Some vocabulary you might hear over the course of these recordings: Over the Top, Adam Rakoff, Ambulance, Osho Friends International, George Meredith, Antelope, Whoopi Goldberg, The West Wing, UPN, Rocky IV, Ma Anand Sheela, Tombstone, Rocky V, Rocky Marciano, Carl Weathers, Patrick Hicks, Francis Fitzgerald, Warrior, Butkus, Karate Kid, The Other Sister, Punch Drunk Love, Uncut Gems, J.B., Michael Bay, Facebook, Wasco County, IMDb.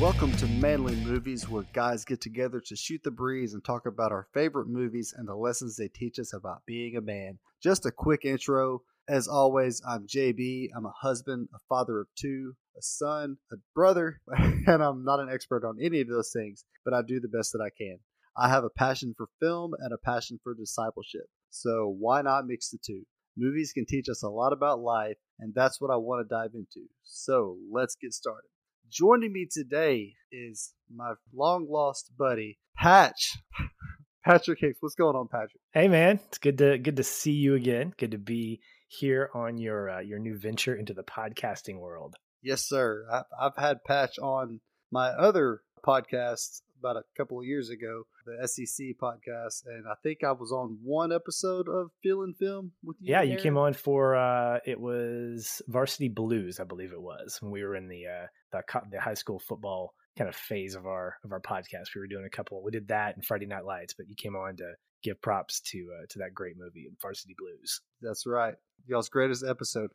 Welcome to Manly Movies, where guys get together to shoot the breeze and talk about our favorite movies and the lessons they teach us about being a man. Just a quick intro. As always, I'm JB. I'm a husband, a father of two, a son, a brother, and I'm not an expert on any of those things, but I do the best that I can. I have a passion for film and a passion for discipleship, so why not mix the two? Movies can teach us a lot about life, and that's what I want to dive into. So let's get started. Joining me today is my long-lost buddy, Patrick Hicks. What's going on, Patrick? Hey, man. It's good to see you again. Good to be here on your new venture into the podcasting world. Yes, sir. I've had Patch on my other podcast about a couple of years ago, the SEC podcast, and I think I was on one episode of Feelin' Film with you. Yeah, you came on for it was Varsity Blues, I believe it was, when we were in the high school football kind of phase of our podcast. We were doing we did that and Friday Night Lights, but you came on to give props to that great movie, Varsity Blues. That's right. Y'all's greatest episode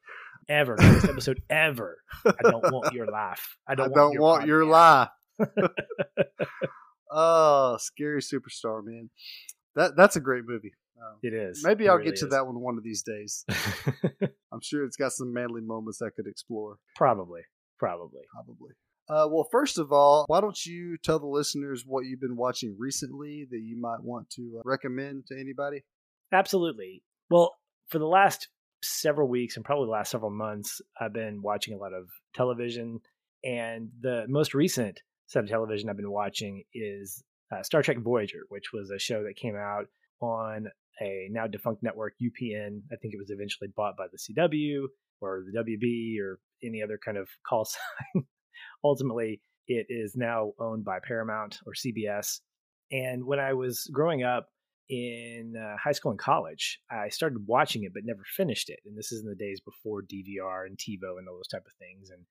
ever. Greatest episode ever. I don't want your life. I don't want your life. Oh, Scary Superstar, man. That's a great movie. It is. Maybe I'll get to that one of these days. I'm sure it's got some manly moments I could explore. Probably. Well, first of all, why don't you tell the listeners what you've been watching recently that you might want to recommend to anybody? Absolutely. Well, for the last several weeks and probably the last several months, I've been watching a lot of television. And the most recent set of television I've been watching is Star Trek Voyager, which was a show that came out on a now defunct network, UPN. I think it was eventually bought by the CW or the WB or any other kind of call sign. Ultimately, it is now owned by Paramount or CBS. And when I was growing up in high school and college, I started watching it, but never finished it. And this is in the days before DVR and TiVo and all those type of things. And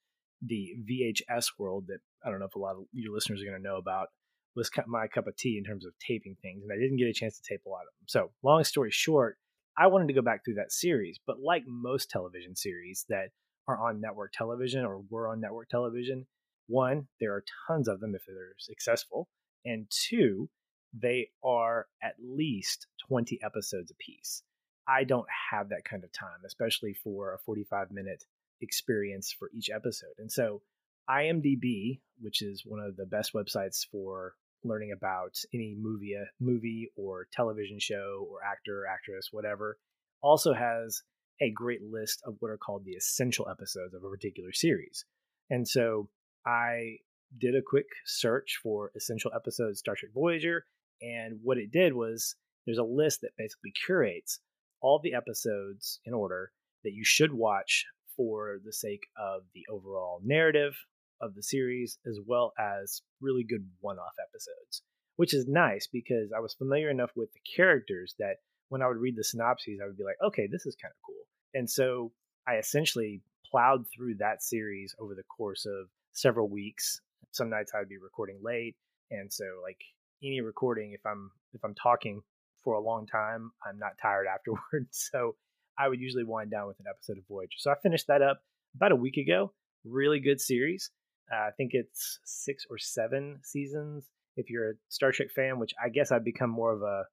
the VHS world that I don't know if a lot of your listeners are going to know about was my cup of tea in terms of taping things. And I didn't get a chance to tape a lot of them. So long story short, I wanted to go back through that series. But like most television series that are on network television or were on network television, one, there are tons of them if they're successful. And two, they are at least 20 episodes apiece. I don't have that kind of time, especially for a 45-minute experience for each episode. And so IMDb, which is one of the best websites for learning about any movie or television show or actor or actress, whatever, also has a great list of what are called the essential episodes of a particular series. And so I did a quick search for essential episodes Star Trek Voyager, and what it did was there's a list that basically curates all the episodes in order that you should watch for the sake of the overall narrative of the series, as well as really good one-off episodes, which is nice because I was familiar enough with the characters that when I would read the synopses, I would be like, okay, this is kind of cool. And so I essentially plowed through that series over the course of several weeks. Some nights I would be recording late. And so like any recording, if I'm talking for a long time, I'm not tired afterwards. So I would usually wind down with an episode of Voyager. So I finished that up about a week ago. Really good series. I think it's 6 or 7 seasons. If you're a Star Trek fan, which I guess I've become more of a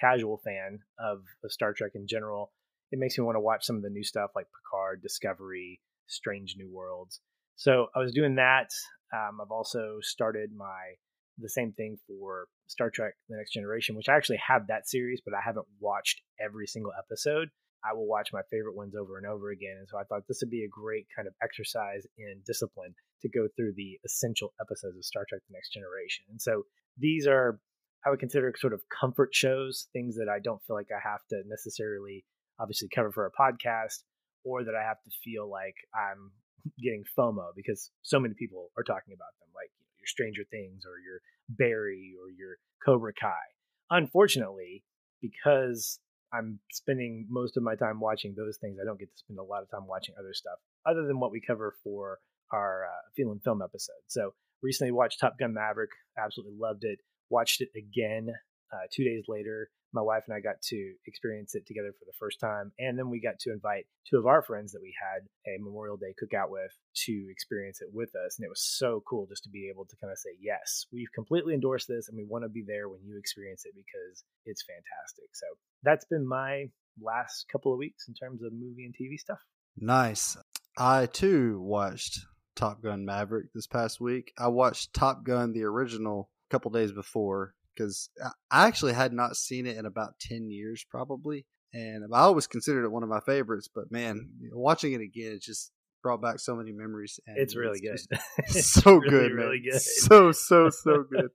casual fan of Star Trek in general, it makes me want to watch some of the new stuff like Picard, Discovery, Strange New Worlds. So I was doing that. I've also started the same thing for Star Trek The Next Generation, which I actually have that series, but I haven't watched every single episode. I will watch my favorite ones over and over again. And so I thought this would be a great kind of exercise in discipline to go through the essential episodes of Star Trek The Next Generation. And so these are, I would consider sort of comfort shows, things that I don't feel like I have to necessarily obviously cover for a podcast or that I have to feel like I'm getting FOMO because so many people are talking about them, like your Stranger Things or your Barry or your Cobra Kai. Unfortunately, because I'm spending most of my time watching those things, I don't get to spend a lot of time watching other stuff other than what we cover for our Feelin' Film episode. So recently watched Top Gun Maverick, absolutely loved it. Watched it again 2 days later, my wife and I got to experience it together for the first time. And then we got to invite two of our friends that we had a Memorial Day cookout with to experience it with us. And it was so cool just to be able to kind of say, yes, we've completely endorsed this and we want to be there when you experience it because it's fantastic. So that's been my last couple of weeks in terms of movie and TV stuff. Nice. I too watched Top Gun Maverick this past week. I watched Top Gun, the original, a couple days before, because I actually had not seen it in about 10 years probably. And I always considered it one of my favorites, but man, watching it again, it just brought back so many memories. And it's really good. So good, man. Really good. So good.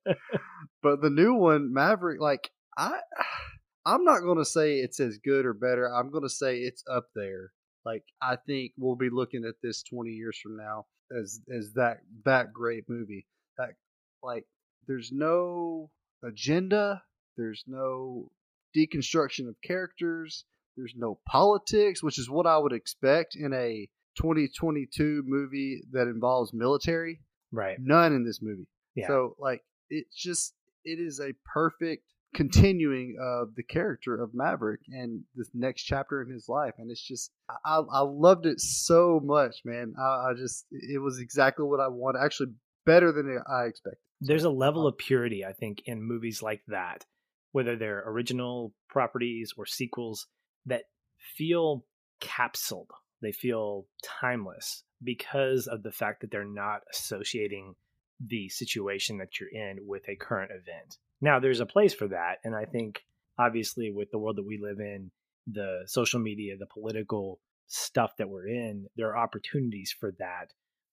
But the new one, Maverick, like I'm not going to say it's as good or better. I'm going to say it's up there. Like, I think we'll be looking at this 20 years from now as that great movie. Like, there's no agenda. There's no deconstruction of characters. There's no politics, which is what I would expect in a 2022 movie that involves military. Right. None in this movie. Yeah. So, like, it is a perfect continuing of the character of Maverick and this next chapter in his life. And it's just, I loved it so much, man. It was exactly what I wanted. Actually, better than I expected. There's a level of purity, I think, in movies like that, whether they're original properties or sequels, that feel capsuled. They feel timeless because of the fact that they're not associating the situation that you're in with a current event. Now, there's a place for that. And I think, obviously, with the world that we live in, the social media, the political stuff that we're in, there are opportunities for that,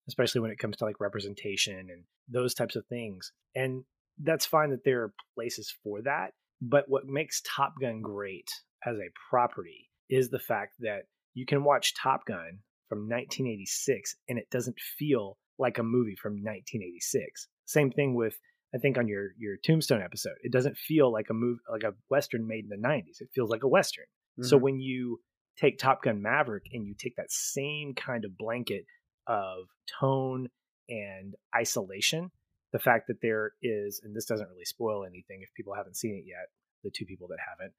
especially when it comes to like representation and those types of things. And that's fine that there are places for that. But what makes Top Gun great as a property is the fact that you can watch Top Gun from 1986 and it doesn't feel like a movie from 1986. Same thing with, I think, on your Tombstone episode, it doesn't feel like a movie, like a Western made in the 90s. It feels like a Western. Mm-hmm. So when you take Top Gun Maverick and you take that same kind of blanket of tone and isolation, the fact that there is, and this doesn't really spoil anything if people haven't seen it yet, the two people that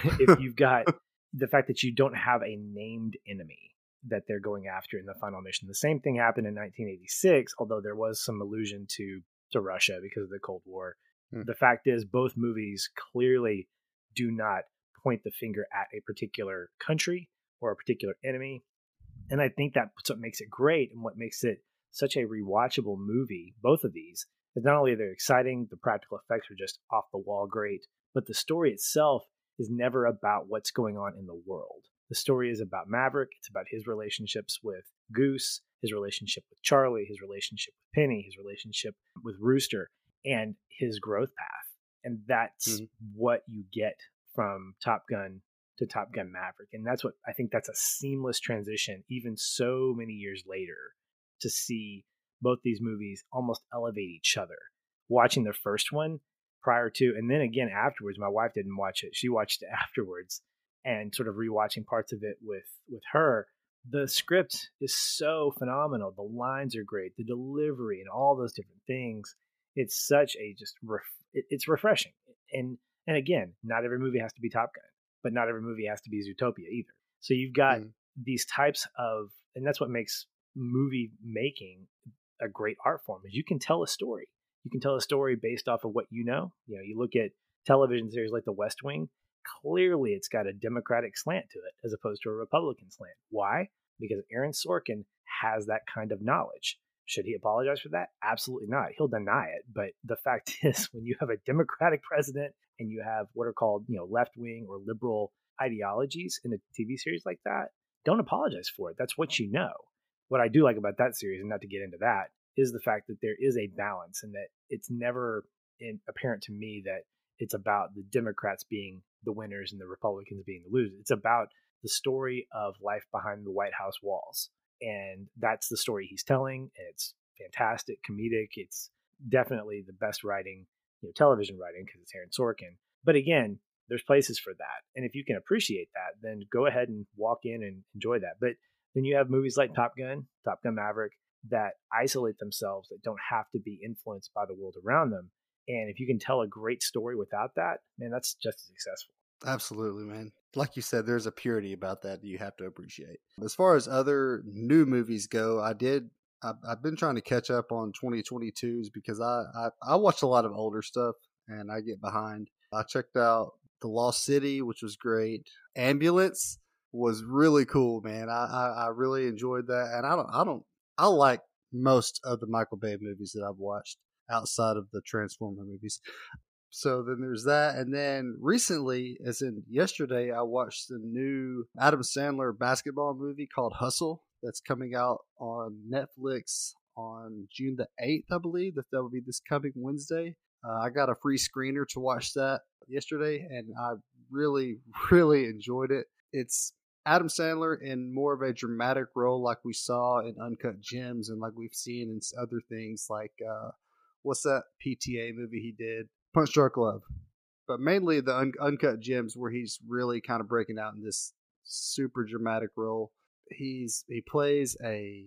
haven't, if you've got the fact that you don't have a named enemy that they're going after in the final mission. The same thing happened in 1986, although there was some allusion to Russia because of the Cold War. Mm. The fact is, both movies clearly do not point the finger at a particular country or a particular enemy. And I think that's what makes it great and what makes it such a rewatchable movie, both of these, is not only are they exciting, the practical effects are just off the wall great, but the story itself is never about what's going on in the world. The story is about Maverick. It's about his relationships with Goose, his relationship with Charlie, his relationship with Penny, his relationship with Rooster, and his growth path. And that's what you get from Top Gun to Top Gun Maverick. And that's what I think, that's a seamless transition, even so many years later, to see both these movies almost elevate each other. Watching the first one prior to, and then again afterwards, my wife didn't watch it. She watched it afterwards and sort of rewatching parts of it with her. The script is so phenomenal. The lines are great. The delivery and all those different things. It's such a it's refreshing. And again, not every movie has to be Top Gun, but not every movie has to be Zootopia either. So you've got these types of, and that's what makes movie making a great art form, is you can tell a story. You can tell a story based off of what you know. You know, you look at television series like The West Wing. Clearly, it's got a Democratic slant to it as opposed to a Republican slant. Why? Because Aaron Sorkin has that kind of knowledge. Should he apologize for that? Absolutely not. He'll deny it. But the fact is, when you have a Democratic president and you have what are called, you know, left-wing or liberal ideologies in a TV series like that, don't apologize for it. That's what you know. What I do like about that series, and not to get into that, is the fact that there is a balance and that it's never apparent to me that it's about the Democrats being the winners and the Republicans being the losers. It's about the story of life behind the White House walls. And that's the story he's telling. And it's fantastic, comedic. It's definitely the best writing, you know, television writing, because it's Aaron Sorkin. But again, there's places for that. And if you can appreciate that, then go ahead and walk in and enjoy that. But then you have movies like Top Gun Maverick, that isolate themselves, that don't have to be influenced by the world around them. And if you can tell a great story without that, man, that's just as successful. Absolutely, man. Like you said, there's a purity about that you have to appreciate. As far as other new movies go, I've been trying to catch up on 2022s because I watch a lot of older stuff and I get behind. I checked out The Lost City, which was great. Ambulance was really cool, man. I really enjoyed that. And I like most of the Michael Bay movies that I've watched outside of the Transformer movies. So then there's that. And then recently, as in yesterday, I watched the new Adam Sandler basketball movie called Hustle that's coming out on Netflix on June the 8th, I believe. That will be this coming Wednesday. I got a free screener to watch that yesterday, and I really, really enjoyed it. It's Adam Sandler in more of a dramatic role like we saw in Uncut Gems and like we've seen in other things like, what's that PTA movie he did? Punch Drunk Love. But mainly the Uncut Gems where he's really kind of breaking out in this super dramatic role. He plays a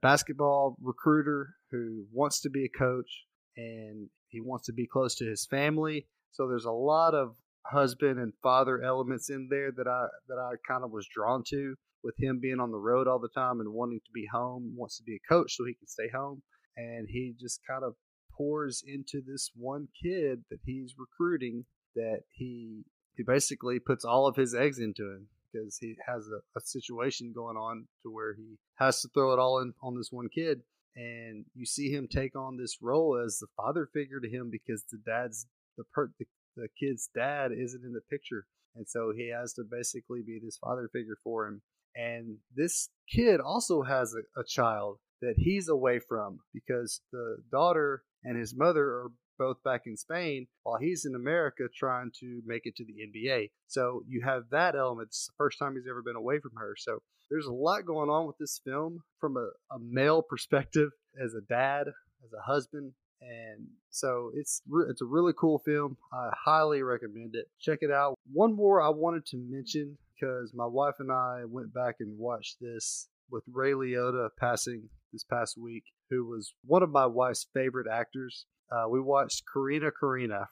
basketball recruiter who wants to be a coach and he wants to be close to his family. So there's a lot of husband and father elements in there that I kind of was drawn to, with him being on the road all the time and wanting to be home, wants to be a coach so he can stay home. And he just kind of pours into this one kid that he's recruiting that he basically puts all of his eggs into him because he has a situation going on to where he has to throw it all in on this one kid. And you see him take on this role as the father figure to him because the kid's dad isn't in the picture. And so he has to basically be this father figure for him. And this kid also has a child that he's away from because the daughter and his mother are both back in Spain while he's in America trying to make it to the NBA. So you have that element. It's the first time he's ever been away from her. So there's a lot going on with this film from a male perspective as a dad, as a husband. And so it's a really cool film. I highly recommend it. Check it out. One more I wanted to mention because my wife and I went back and watched this with Ray Liotta passing this past week, who was one of my wife's favorite actors. We watched Karina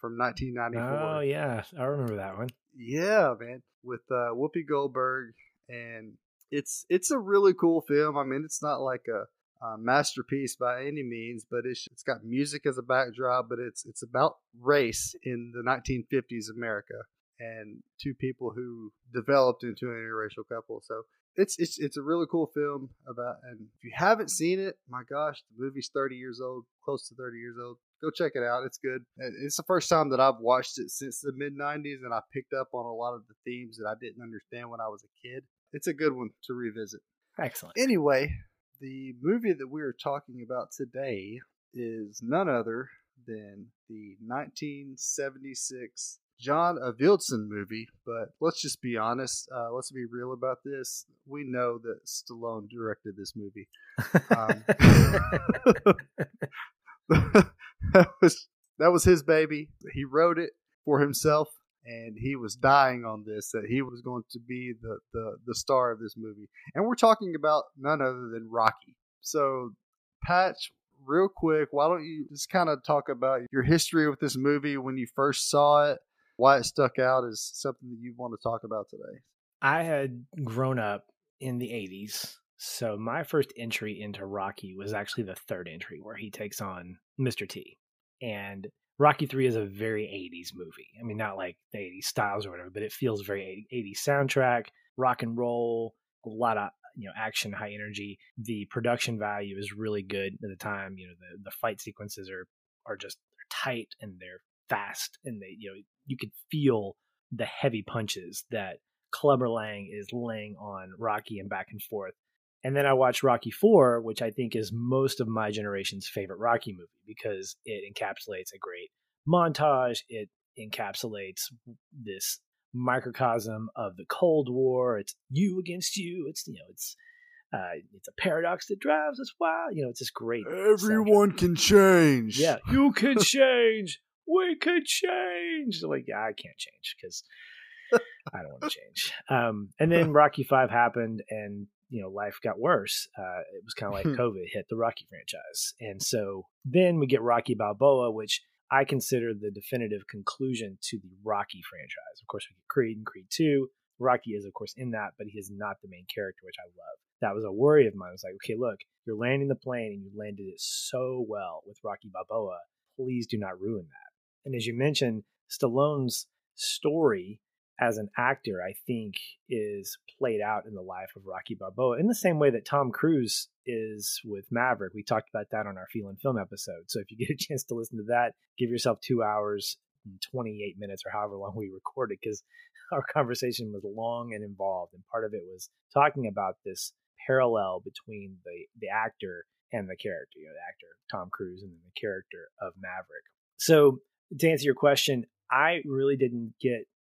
from 1994. Oh, yeah. I remember that one. Yeah, man. With Whoopi Goldberg. And it's a really cool film. I mean, it's not like a masterpiece by any means, but it's got music as a backdrop, but it's about race in the 1950s America and two people who developed into an interracial couple. So it's a really cool film about, and if you haven't seen it, my gosh, the movie's 30 years old, close to 30 years old. Go check it out. It's good. It's the first time that I've watched it since the mid 90s, and I picked up on a lot of the themes that I didn't understand when I was a kid. It's a good one to revisit. Excellent. Anyway, the movie that we are talking about today is none other than the 1976 John Avildsen movie, but let's just be honest. Let's be real about this. We know that Stallone directed this movie. That was his baby. He wrote it for himself, and he was dying on this, that he was going to be the star of this movie. And we're talking about none other than Rocky. So, Patch, real quick, why don't you just kind of talk about your history with this movie when you first saw it? Why it stuck out is something that you want to talk about today. I had grown up in the 80s, so my first entry into Rocky was actually the third entry where he takes on Mr. T. And Rocky III is a very 80s movie. I mean, not like the 80s styles or whatever, but it feels very 80s soundtrack, rock and roll, a lot of action, high energy. The production value is really good at the time. The fight sequences are just tight and they're fast, and they you could feel the heavy punches that Clubber Lang is laying on Rocky and back and forth. And then I watched Rocky IV, which I think is most of my generation's favorite Rocky movie because it encapsulates a great montage. It encapsulates this microcosm of the Cold War. It's you against you. It's it's a paradox that drives us wild. It's this great. Everyone soundtrack. Can change. Yeah, you can change. We could change. Like, yeah, I can't change because I don't want to change. And then Rocky V happened, and life got worse. It was kind of like COVID hit the Rocky franchise, and so then we get Rocky Balboa, which I consider the definitive conclusion to the Rocky franchise. Of course, we get Creed and Creed 2. Rocky is, of course, in that, but he is not the main character, which I love. That was a worry of mine. I was like, okay, look, you're landing the plane and you landed it so well with Rocky Balboa. Please do not ruin that. And as you mentioned, Stallone's story as an actor, I think, is played out in the life of Rocky Balboa in the same way that Tom Cruise is with Maverick. We talked about that on our Feelin' Film episode. So if you get a chance to listen to that, give yourself 2 hours and 28 minutes or however long we recorded, because our conversation was long and involved. And part of it was talking about this parallel between the actor and the character, you know, the actor Tom Cruise and the character of Maverick. So to answer your question, I really didn't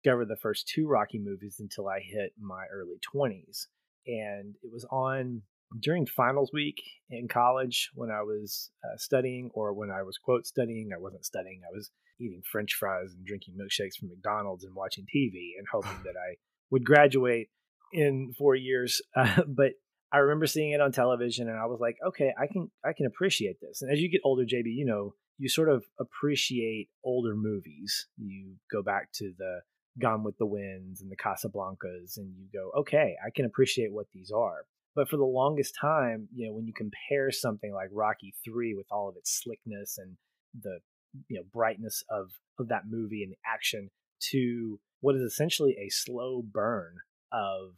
cover the first two Rocky movies until I hit my early 20s. And it was on during finals week in college when I was studying, or when I was, quote, studying. I wasn't studying. I was eating French fries and drinking milkshakes from McDonald's and watching TV and hoping that I would graduate in 4 years. But I remember seeing it on television and I was like, okay, I can appreciate this. And as you get older, JB, you know, you sort of appreciate older movies. You go back to the Gone with the Winds and the Casablancas and you go, okay, I can appreciate what these are. But for the longest time, you know, when you compare something like Rocky III with all of its slickness and the, you know, brightness of that movie and the action to what is essentially a slow burn of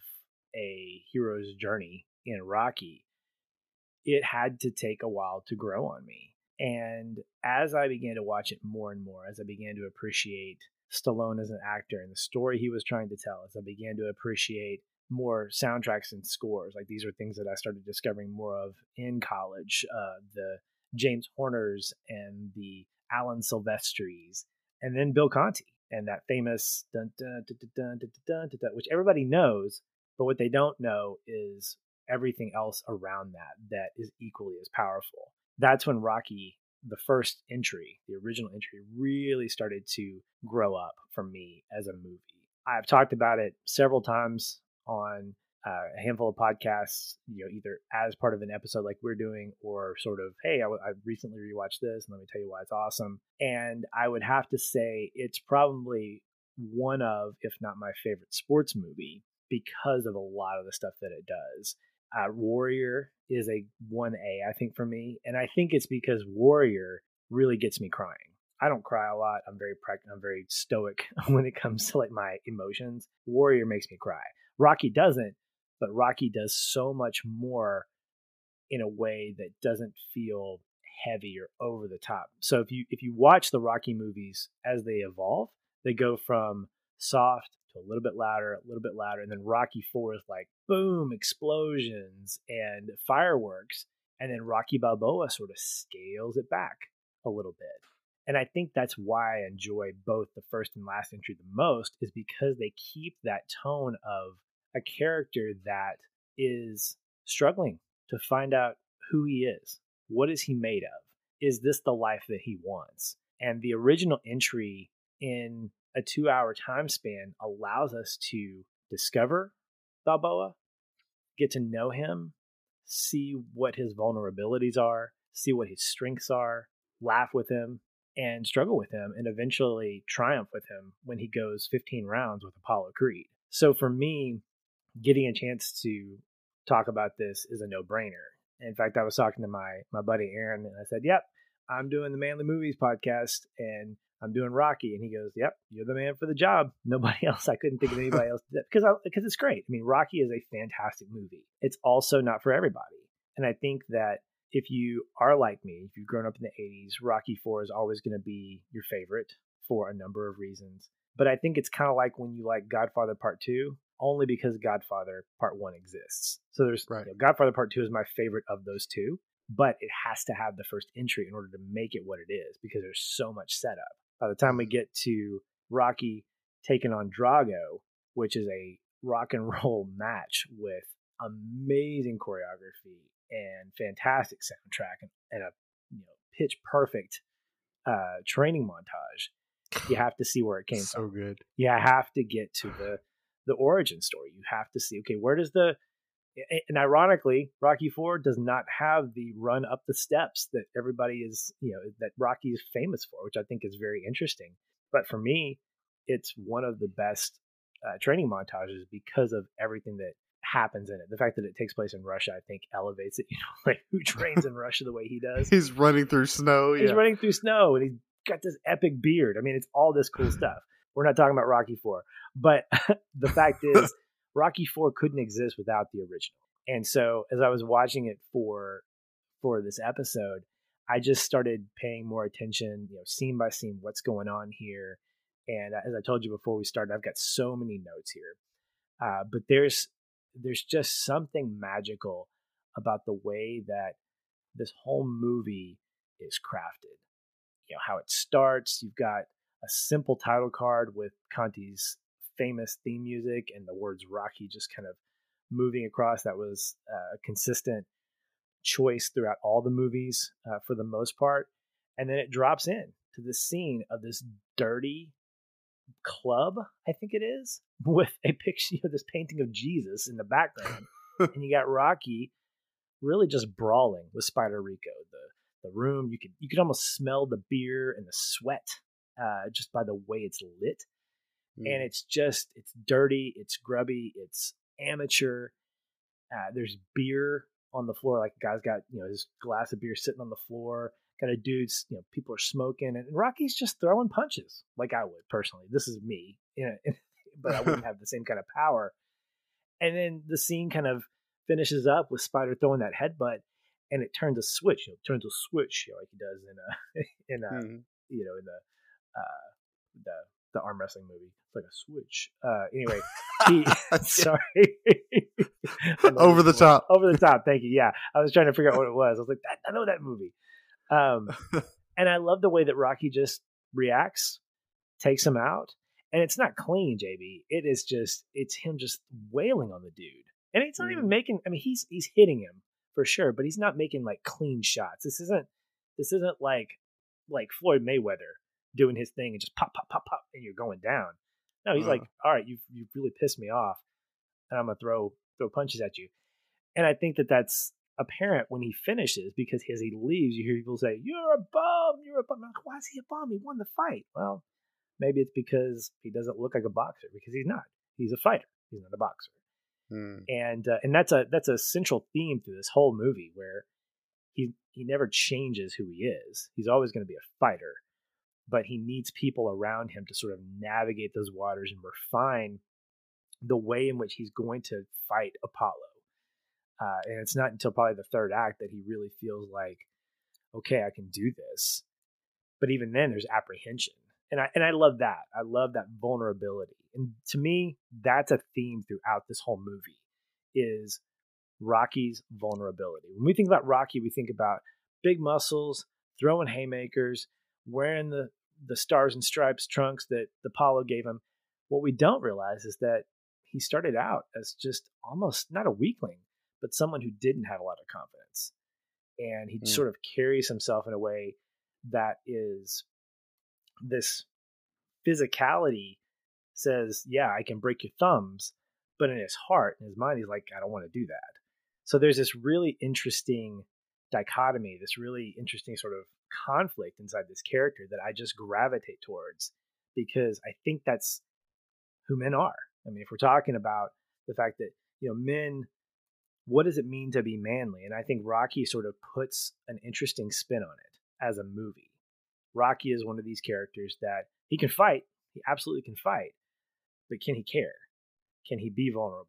a hero's journey in Rocky, it had to take a while to grow on me. And as I began to watch it more and more, as I began to appreciate Stallone as an actor and the story he was trying to tell, as I began to appreciate more soundtracks and scores, like these are things that I started discovering more of in college, the James Horners and the Alan Silvestris, and then Bill Conti and that famous dun dun dun dun dun dun dun dun, which everybody knows, but what they don't know is everything else around that is equally as powerful. That's when Rocky, the first entry, the original entry, really started to grow up for me as a movie. I've talked about it several times on a handful of podcasts, you know, either as part of an episode like we're doing, or sort of, hey, I recently rewatched this and let me tell you why it's awesome. And I would have to say it's probably one of, if not my favorite sports movie, because of a lot of the stuff that it does. Warrior is a 1A, I think, for me. And I think it's because Warrior really gets me crying. I don't cry a lot. I'm very stoic when it comes to like my emotions. Warrior makes me cry. Rocky doesn't, but Rocky does so much more in a way that doesn't feel heavy or over the top. So if you watch the Rocky movies as they evolve, they go from soft to a little bit louder, and then Rocky IV is like boom, explosions and fireworks, and then Rocky Balboa sort of scales it back a little bit. And I think that's why I enjoy both the first and last entry the most, is because they keep that tone of a character that is struggling to find out who he is. What is he made of? Is this the life that he wants? And the original entry in a 2-hour time span allows us to discover Balboa, get to know him, see what his vulnerabilities are, see what his strengths are, laugh with him, and struggle with him, and eventually triumph with him when he goes 15 rounds with Apollo Creed. So for me, getting a chance to talk about this is a no-brainer. In fact, I was talking to my buddy Aaron, and I said, yep, I'm doing the Manly Movies podcast, and I'm doing Rocky. And he goes, yep, you're the man for the job. Nobody else. I couldn't think of anybody else to do that, because it's great. I mean, Rocky is a fantastic movie. It's also not for everybody. And I think that if you are like me, if you've grown up in the 80s, Rocky IV is always going to be your favorite for a number of reasons. But I think it's kind of like when you like Godfather Part Two, only because Godfather Part One exists. So there's you know, Godfather Part Two is my favorite of those two, but it has to have the first entry in order to make it what it is, because there's so much setup. By the time we get to Rocky taking on Drago, which is a rock and roll match with amazing choreography and fantastic soundtrack and a, you know, pitch perfect training montage, you have to see where it came from. So good. You have to get to the origin story. You have to see, okay, where does the And ironically, Rocky IV does not have the run up the steps that everybody is, you know, that Rocky is famous for, which I think is very interesting. But for me, it's one of the best training montages because of everything that happens in it. The fact that it takes place in Russia, I think, elevates it. You know, like, who trains in Russia the way he does? He's running through snow. He's running through snow, and he's got this epic beard. I mean, it's all this cool stuff. We're not talking about Rocky IV, but the fact is, Rocky IV couldn't exist without the original. And so, as I was watching it for this episode, I just started paying more attention, you know, scene by scene, what's going on here. And as I told you before we started, I've got so many notes here, but there's just something magical about the way that this whole movie is crafted. You know, how it starts. You've got a simple title card with Conti's famous theme music and the words Rocky just kind of moving across. That was a consistent choice throughout all the movies for the most part. And then it drops in to the scene of this dirty club, I think it is, with a picture of this painting of Jesus in the background. And you got Rocky really just brawling with Spider Rico. The room, you could almost smell the beer and the sweat just by the way it's lit. And it's dirty, it's grubby, it's amateur. There's beer on the floor. Like, the guy's got, you know, his glass of beer sitting on the floor. Got a dude's, you know, people are smoking, and Rocky's just throwing punches. Like, I would personally, this is me, you know, but I wouldn't have the same kind of power. And then the scene kind of finishes up with Spider throwing that headbutt, and it turns a switch. You know, it turns a switch, you know, like he does in the arm wrestling movie. It's like a switch. Anyway, sorry. Over the Top. Over the Top. Thank you. Yeah. I was trying to figure out what it was. I was like, I know that movie. And I love the way that Rocky just reacts, takes him out. And it's not clean, JB. It is just, it's him just wailing on the dude. And it's not even making, I mean, he's hitting him for sure, but he's not making like clean shots. This isn't like Floyd Mayweather doing his thing and just pop, pop, pop, pop, and you're going down. No, he's like, all right, you've really pissed me off, and I'm going to throw punches at you. And I think that that's apparent when he finishes, because as he leaves, you hear people say, "You're a bum, you're a bum." I'm like, why is he a bum? He won the fight. Well, maybe it's because he doesn't look like a boxer, because he's not. He's a fighter. He's not a boxer. And that's a central theme through this whole movie, where he never changes who he is. He's always going to be a fighter. But he needs people around him to sort of navigate those waters and refine the way in which he's going to fight Apollo. And it's not until probably the third act that he really feels like, okay, I can do this. But even then, there's apprehension. And I love that. I love that vulnerability. And to me, that's a theme throughout this whole movie, is Rocky's vulnerability. When we think about Rocky, we think about big muscles, throwing haymakers, wearing the Stars and Stripes trunks that Apollo gave him. What we don't realize is that he started out as just almost not a weakling, but someone who didn't have a lot of confidence. And he sort of carries himself in a way that is, this physicality says, yeah, I can break your thumbs. But in his heart, in his mind, he's like, I don't want to do that. So there's this really interesting dichotomy, this really interesting sort of conflict inside this character that I just gravitate towards, because I think that's who men are. I mean, if we're talking about the fact that, you know, men, what does it mean to be manly? And I think Rocky sort of puts an interesting spin on it as a movie. Rocky is one of these characters that he can fight. He absolutely can fight. But can he care? Can he be vulnerable?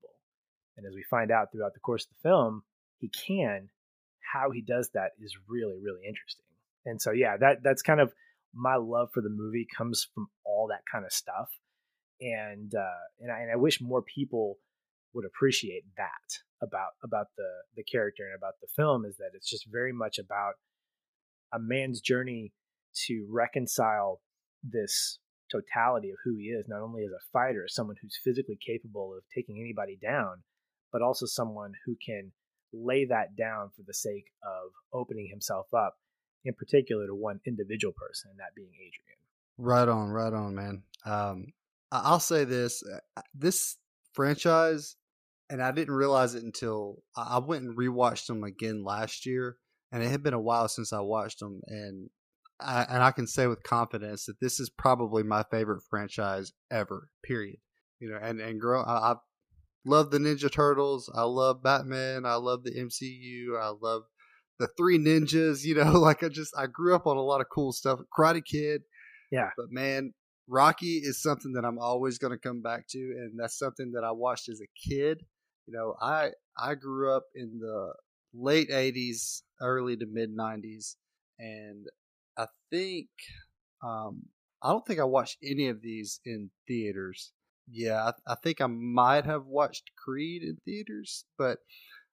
And as we find out throughout the course of the film, he can. How he does that is really, really interesting. And so, yeah, that's kind of my love for the movie, comes from all that kind of stuff. And I wish more people would appreciate that about the character and about the film, is that it's just very much about a man's journey to reconcile this totality of who he is, not only as a fighter, as someone who's physically capable of taking anybody down, but also someone who can lay that down for the sake of opening himself up, in particular to one individual person, and that being Adrian. Right on, man. I'll say this franchise And I didn't realize it until I went and rewatched them again last year. And it had been a while since I watched them. And I can say with confidence that this is probably my favorite franchise ever, period. You know, I love the Ninja Turtles. I love Batman. I love the MCU. I love the Three Ninjas. You know, like I grew up on a lot of cool stuff. Karate Kid. Yeah. But man, Rocky is something that I'm always going to come back to. And that's something that I watched as a kid. You know, I grew up in the late 80s, early to mid 90s. And I think, I don't think I watched any of these in theaters. Yeah, I think I might have watched Creed in theaters, but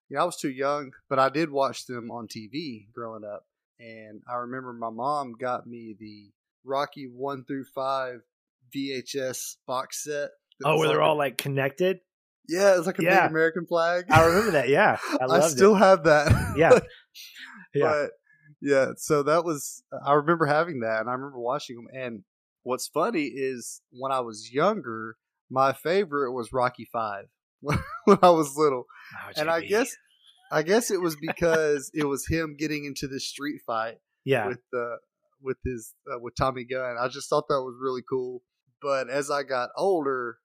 you know, I was too young, but I did watch them on TV growing up. And I remember my mom got me the Rocky 1-5 VHS box set. Oh, where they're all like connected? Yeah, it's like a big American flag. I remember that. Yeah, I still have that. Yeah, but yeah. So that was. I remember having that, and I remember watching them. And what's funny is when I was younger, my favorite was Rocky V when I was little, and I guess it was because it was him getting into the street fight. Yeah, with Tommy Gunn. I just thought that was really cool. But as I got older,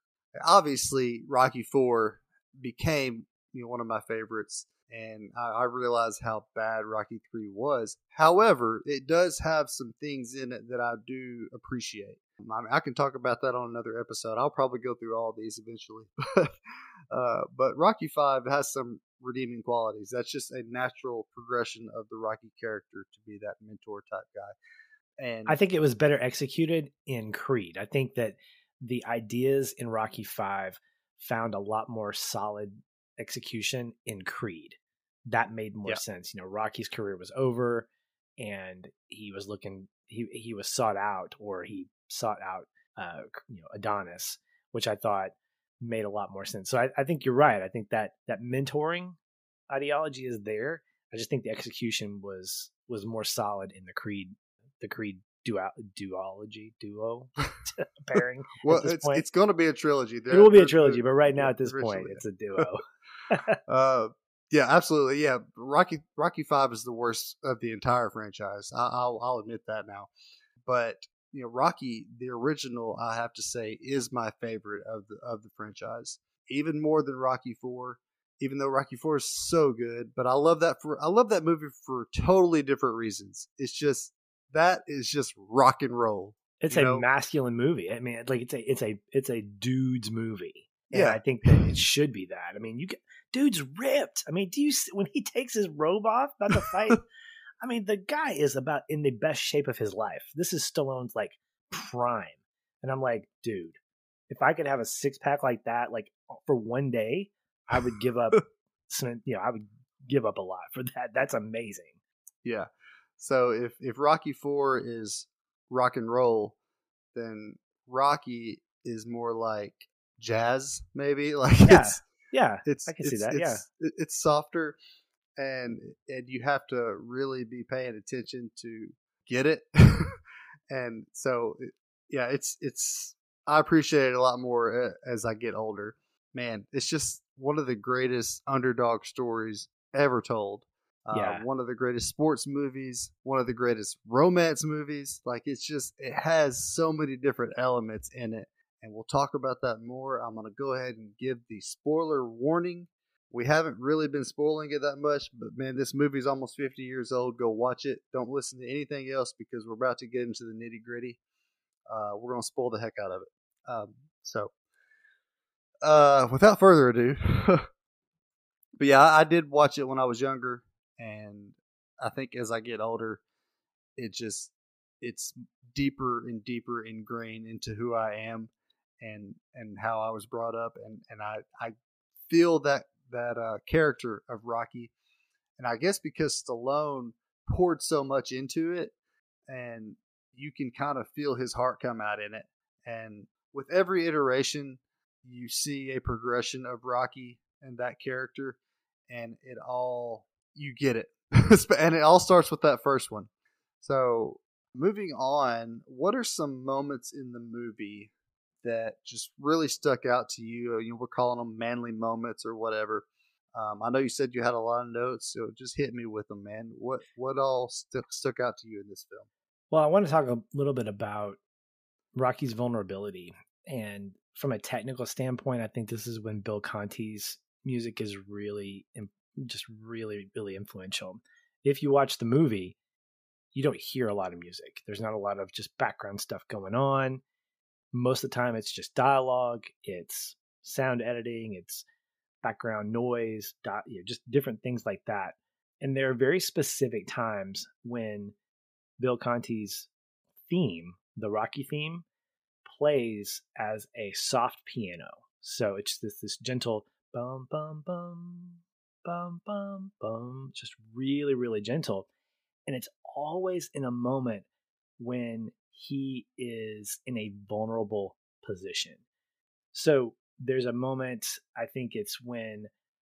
obviously Rocky IV became, you know, one of my favorites, and I realized how bad Rocky III was. However, it does have some things in it that I do appreciate. I mean, I can talk about that on another episode. I'll probably go through all these eventually. But Rocky V has some redeeming qualities. That's just a natural progression of the Rocky character to be that mentor type guy. And I think it was better executed in Creed. I think that the ideas in Rocky V found a lot more solid execution in Creed. That made more sense. You know, Rocky's career was over and he was looking, he was sought out, or he sought out, you know, Adonis, which I thought made a lot more sense. So I think you're right. I think that mentoring ideology is there. I just think the execution was more solid in the Creed duology pairing. Well, it's going to be a trilogy. It will be a trilogy, but right now at this point, it's a duo. Yeah, absolutely. Yeah, Rocky V is the worst of the entire franchise. I'll admit that now. But you know, Rocky, the original, I have to say, is my favorite of the franchise, even more than Rocky IV. Even though Rocky IV is so good, but I love that movie for totally different reasons. It's just. That is just rock and roll. It's a masculine movie. I mean, like it's a dude's movie. And yeah, I think that it should be that. I mean, dude's ripped. I mean, do you when he takes his robe off about to fight? I mean, the guy is about in the best shape of his life. This is Stallone's like prime, and I'm like, dude, if I could have a six pack like that, like for one day, I would give up. I would give up a lot for that. That's amazing. Yeah. So if Rocky IV is rock and roll, then Rocky is more like jazz, maybe. Like I can see that. It's softer, and you have to really be paying attention to get it. And so, yeah, it's I appreciate it a lot more as I get older. Man, it's just one of the greatest underdog stories ever told. One of the greatest sports movies, one of the greatest romance movies. Like it has so many different elements in it. And we'll talk about that more. I'm going to go ahead and give the spoiler warning. We haven't really been spoiling it that much, but man, this movie's almost 50 years old. Go watch it. Don't listen to anything else because we're about to get into the nitty gritty. We're going to spoil the heck out of it. So without further ado, but yeah, I did watch it when I was younger. And I think as I get older, it's deeper and deeper ingrained into who I am and how I was brought up. And I feel that character of Rocky. And I guess because Stallone poured so much into it, and you can kind of feel his heart come out in it. And with every iteration, you see a progression of Rocky and that character, and it all... You get it. And it all starts with that first one. So moving on, what are some moments in the movie that just really stuck out to you? You know, we're calling them manly moments or whatever. I know you said you had a lot of notes, so just hit me with them, man. What all stuck out to you in this film? Well, I want to talk a little bit about Rocky's vulnerability. And from a technical standpoint, I think this is when Bill Conti's music is really influential. If you watch the movie, you don't hear a lot of music. There's not a lot of just background stuff going on. Most of the time, it's just dialogue. It's sound editing. It's background noise, just different things like that. And there are very specific times when Bill Conti's theme, the Rocky theme, plays as a soft piano. So it's this gentle bum, bum, bum, bum, bum, bum, just really, really gentle. And it's always in a moment when he is in a vulnerable position. So there's a moment, I think it's when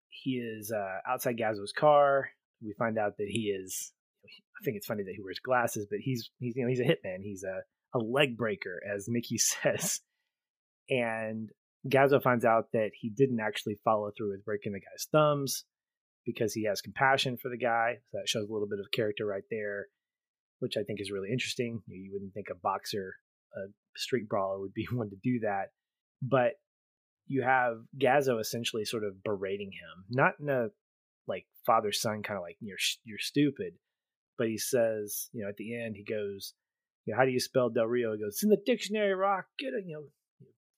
he is outside Gazzo's car. We find out that he is, I think it's funny that he wears glasses, but he's a hitman. He's a leg breaker, as Mickey says. And Gazzo finds out that he didn't actually follow through with breaking the guy's thumbs because he has compassion for the guy. So that shows a little bit of character right there, which I think is really interesting. You wouldn't think a boxer, a street brawler would be one to do that. But you have Gazzo essentially sort of berating him, not in a like father-son kind of like, you're stupid. But he says, at the end, he goes, how do you spell Del Rio? He goes, it's in the dictionary, Rock. Get it,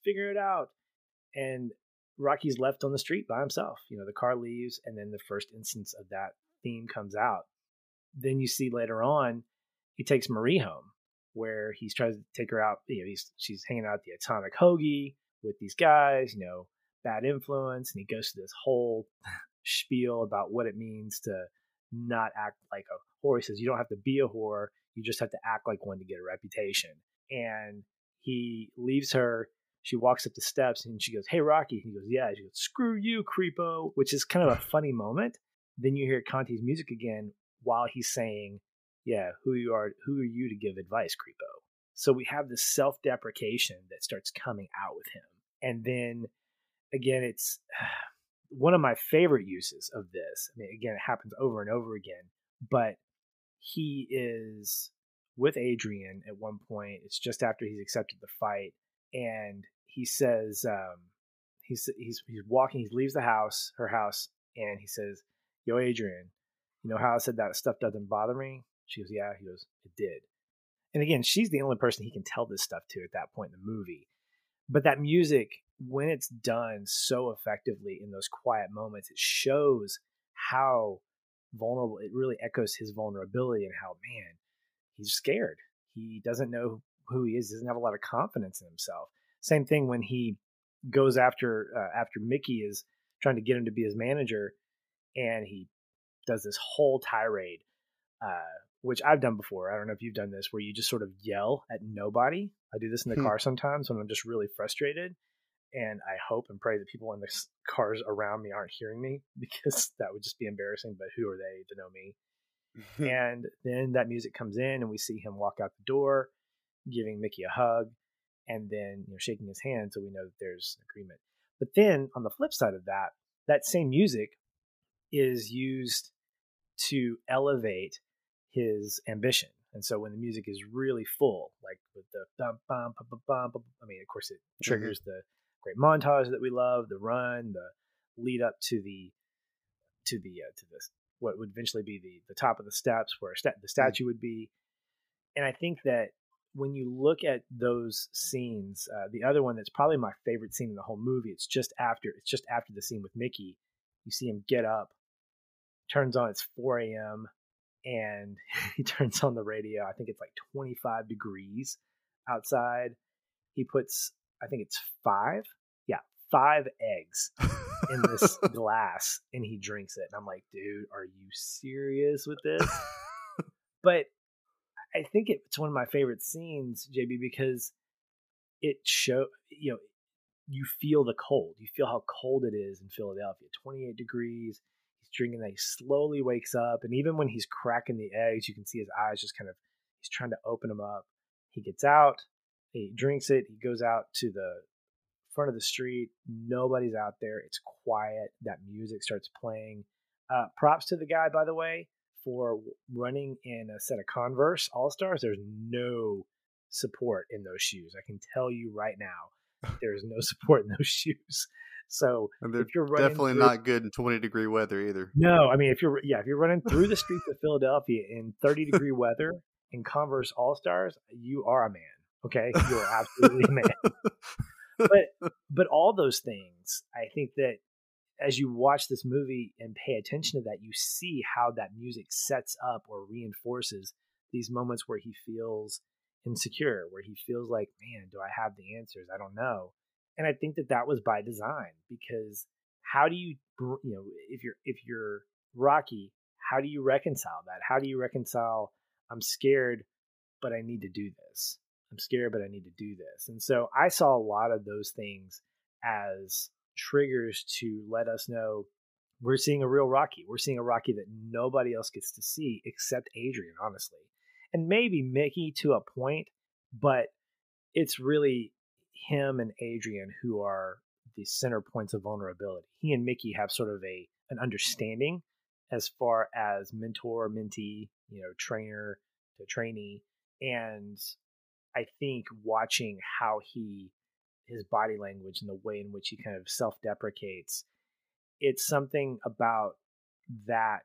figure it out. And Rocky's left on the street by himself. The car leaves, and then the first instance of that theme comes out. Then you see later on, he takes Marie home, where he tries to take her out. She's hanging out at the Atomic Hoagie with these guys, bad influence. And he goes to this whole spiel about what it means to not act like a whore. He says, you don't have to be a whore. You just have to act like one to get a reputation. And he leaves her. She walks up the steps and she goes, hey, Rocky. He goes, yeah. She goes, screw you, creepo, which is kind of a funny moment. Then you hear Conti's music again while he's saying, yeah, who are you to give advice, creepo? So we have this self-deprecation that starts coming out with him. And then, again, it's one of my favorite uses of this. I mean, again, it happens over and over again, but he is with Adrian at one point. It's just after he's accepted the fight. And he says, he's walking, he leaves her house. And he says, yo, Adrian, you know how I said that stuff doesn't bother me? She goes, yeah. He goes, it did. And again, she's the only person he can tell this stuff to at that point in the movie. But that music, when it's done so effectively in those quiet moments, it shows how vulnerable, it really echoes his vulnerability and how, man, he's scared. He doesn't know who he is. He doesn't have a lot of confidence in himself. Same thing when he goes after Mickey is trying to get him to be his manager, and he does this whole tirade, which I've done before. I don't know if you've done this, where you just sort of yell at nobody. I do this in the car sometimes when I'm just really frustrated, and I hope and pray that people in the cars around me aren't hearing me, because that would just be embarrassing. But who are they to know me? And then that music comes in, and we see him walk out the door, giving Mickey a hug, and then shaking his hand, so we know that there's an agreement. But then on the flip side of that, that same music is used to elevate his ambition. And so when the music is really full, like with the bum, bum, bum, bum, bum, bum, I mean, of course, it triggers the great montage that we love, the run, the lead up to this, what would eventually be the top of the steps where the statue would be. And I think that when you look at those scenes, the other one that's probably my favorite scene in the whole movie, it's just after the scene with Mickey. You see him get up, turns on, it's 4 a.m. and he turns on the radio. I think it's like 25 degrees outside. He puts, I think it's 5 eggs in this glass, and he drinks it. And I'm like, dude, are you serious with this? But I think it's one of my favorite scenes, JB, because it shows, you feel the cold. You feel how cold it is in Philadelphia, 28 degrees. He's drinking that. He slowly wakes up. And even when he's cracking the eggs, you can see his eyes just kind of, he's trying to open them up. He gets out. He drinks it. He goes out to the front of the street. Nobody's out there. It's quiet. That music starts playing. Props to the guy, by the way, for running in a set of Converse All-Stars. There's no support in those shoes. I can tell you right now, there's no support in those shoes. So and they're if you're running definitely through, not good in 20 degree weather either. No, I mean, if you're running through the streets of Philadelphia in 30 degree weather in Converse All-Stars, you are a man. Okay. You are absolutely a man. But all those things, I think that as you watch this movie and pay attention to that, you see how that music sets up or reinforces these moments where he feels insecure, where he feels like, man, do I have the answers? I don't know. And I think that was by design, because how do you know, if you're Rocky, how do you reconcile that? How do you reconcile, I'm scared, but I need to do this. I'm scared, but I need to do this. And so I saw a lot of those things as triggers to let us know we're seeing a real Rocky. We're seeing a Rocky that nobody else gets to see except Adrian, honestly. And maybe Mickey to a point, but it's really him and Adrian who are the center points of vulnerability. He and Mickey have sort of an understanding as far as mentor, mentee, you know, trainer to trainee. And I think watching how his body language and the way in which he kind of self-deprecates, it's something about that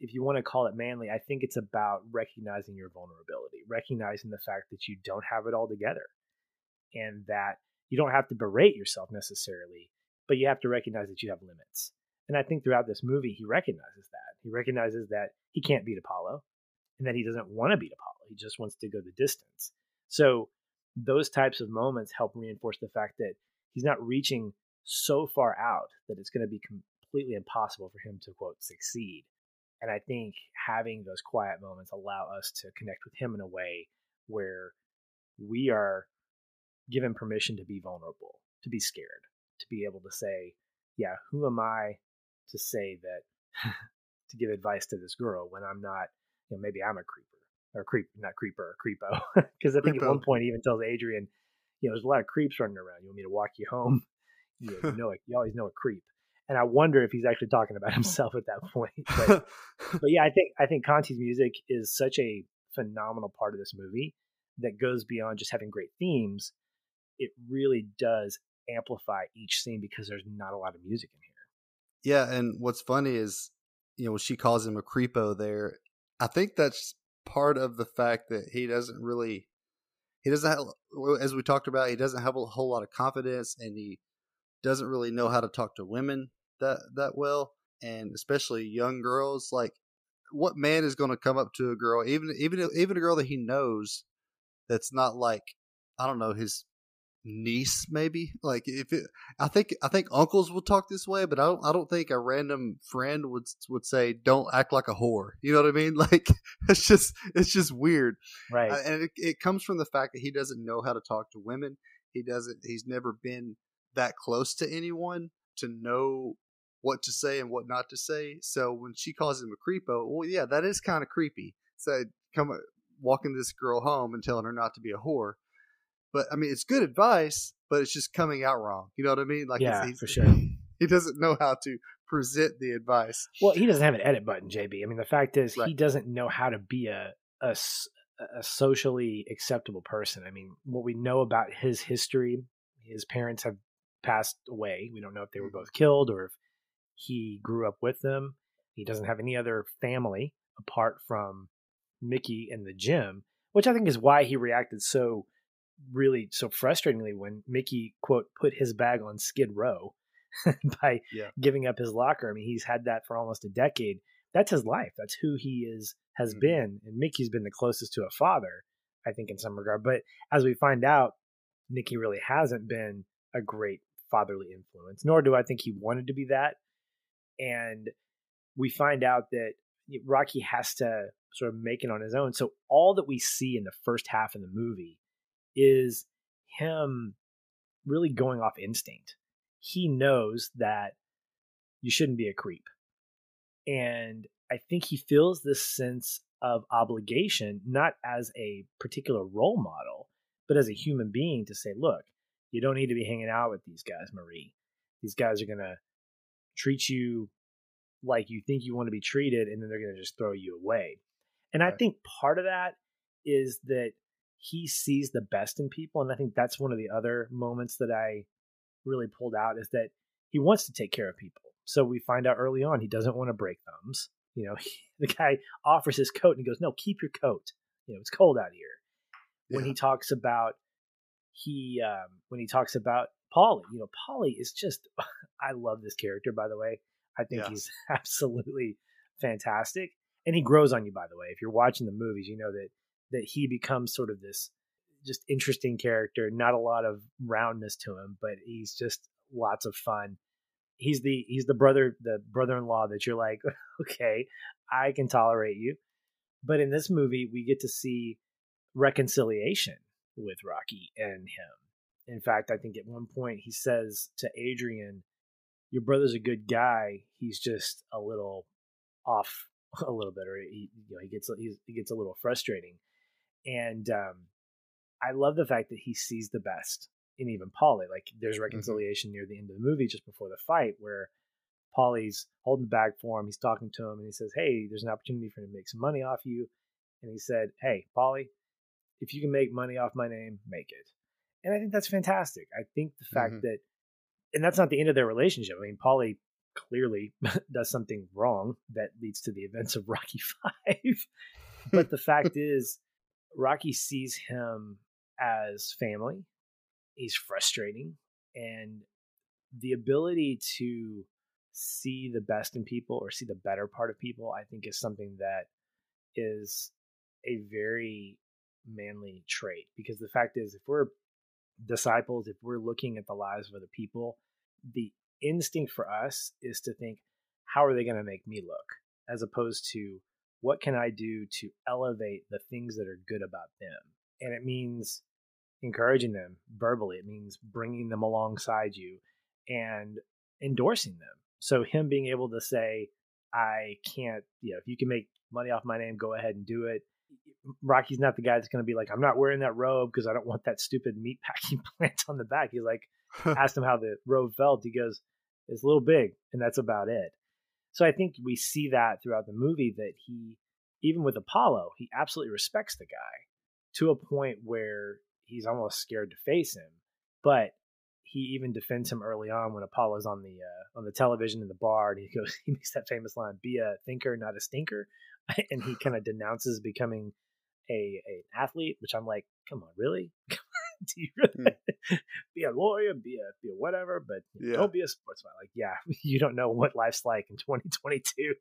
if you want to call it manly, I think it's about recognizing your vulnerability, recognizing the fact that you don't have it all together and that you don't have to berate yourself necessarily, but you have to recognize that you have limits. And I think throughout this movie, he recognizes that. He recognizes that he can't beat Apollo and that he doesn't want to beat Apollo. He just wants to go the distance. So those types of moments help reinforce the fact that he's not reaching so far out that it's going to be completely impossible for him to, quote, succeed. And I think having those quiet moments allow us to connect with him in a way where we are given permission to be vulnerable, to be scared, to be able to say, yeah, who am I to say that, to give advice to this girl when I'm not, you know, maybe I'm a creeper. Or creepo. Because I think creepo. At one point he even tells Adrian, you know, there's a lot of creeps running around. You want me to walk you home? You always know a creep. And I wonder if he's actually talking about himself at that point. But yeah, I think Conti's music is such a phenomenal part of this movie that goes beyond just having great themes. It really does amplify each scene because there's not a lot of music in here. Yeah, and what's funny is, you know, when she calls him a creepo there, I think that's part of the fact that he doesn't have, as we talked about, he doesn't have a whole lot of confidence and he doesn't really know how to talk to women that well. And especially young girls, like what man is going to come up to a girl, even a girl that he knows that's not like, I don't know, his niece, maybe like I think uncles will talk this way, but I don't think a random friend would say, don't act like a whore. You know what I mean? Like it's just weird. Right. And it comes from the fact that he doesn't know how to talk to women. He's never been that close to anyone to know what to say and what not to say. So when she calls him a creepo, well, yeah, that is kind of creepy. So come walking this girl home and telling her not to be a whore. But I mean, it's good advice, but it's just coming out wrong. You know what I mean? Like, yeah, for sure. He doesn't know how to present the advice. Well, he doesn't have an edit button, JB. I mean, the fact is, right. He doesn't know how to be a socially acceptable person. I mean, what we know about his history, his parents have passed away. We don't know if they were both killed or if he grew up with them. He doesn't have any other family apart from Mickey and the gym, which I think is why he reacted so frustratingly when Mickey, quote, put his bag on Skid Row by giving up his locker. I mean, he's had that for almost a decade. That's his life. That's who he has mm-hmm. been. And Mickey's been the closest to a father, I think, in some regard. But as we find out, Mickey really hasn't been a great fatherly influence, nor do I think he wanted to be that. And we find out that Rocky has to sort of make it on his own. So all that we see in the first half of the movie is him really going off instinct. He knows that you shouldn't be a creep. And I think he feels this sense of obligation, not as a particular role model, but as a human being to say, look, you don't need to be hanging out with these guys, Marie. These guys are going to treat you like you think you want to be treated, and then they're going to just throw you away. And right. I think part of that is that he sees the best in people. And I think that's one of the other moments that I really pulled out, is that he wants to take care of people. So we find out early on, he doesn't want to break thumbs. You know, the guy offers his coat and he goes, no, keep your coat. You know, it's cold out here. Yeah. When he talks about, when he talks about Paulie, you know, Paulie is just, I love this character, by the way. I think he's absolutely fantastic. And he grows on you, by the way. If you're watching the movies, you know that he becomes sort of this just interesting character, not a lot of roundness to him, but he's just lots of fun. He's the brother-in-law that you're like, okay, I can tolerate you. But in this movie, we get to see reconciliation with Rocky and him. In fact, I think at one point he says to Adrian, your brother's a good guy. He's just a little off a little bit, or he gets a little frustrating. And I love the fact that he sees the best in even Paulie. Like, there's reconciliation near the end of the movie, just before the fight, where Paulie's holding the bag for him. He's talking to him and he says, hey, there's an opportunity for him to make some money off you. And he said, hey, Paulie, if you can make money off my name, make it. And I think that's fantastic. I think the fact that, and that's not the end of their relationship. I mean, Paulie clearly does something wrong that leads to the events of Rocky V. But the fact is, Rocky sees him as family. He's frustrating. And the ability to see the best in people, or see the better part of people, I think is something that is a very manly trait. Because the fact is, if we're disciples, if we're looking at the lives of other people, the instinct for us is to think, how are they going to make me look? As opposed to, what can I do to elevate the things that are good about them? And it means encouraging them verbally. It means bringing them alongside you and endorsing them. So him being able to say, I can't, you know, if you can make money off my name, go ahead and do it. Rocky's not the guy that's going to be like, I'm not wearing that robe because I don't want that stupid meatpacking plant on the back. He's like, asked him how the robe felt. He goes, it's a little big, and that's about it. So I think we see that throughout the movie, that he, even with Apollo, he absolutely respects the guy to a point where he's almost scared to face him. But he even defends him early on when Apollo's on the television in the bar, and he goes, he makes that famous line, be a thinker, not a stinker. And he kind of denounces becoming an athlete, which I'm like, come on, really? Do you really? Be a lawyer, be a whatever, but don't be a sportsman. Like, you don't know what life's like in 2022.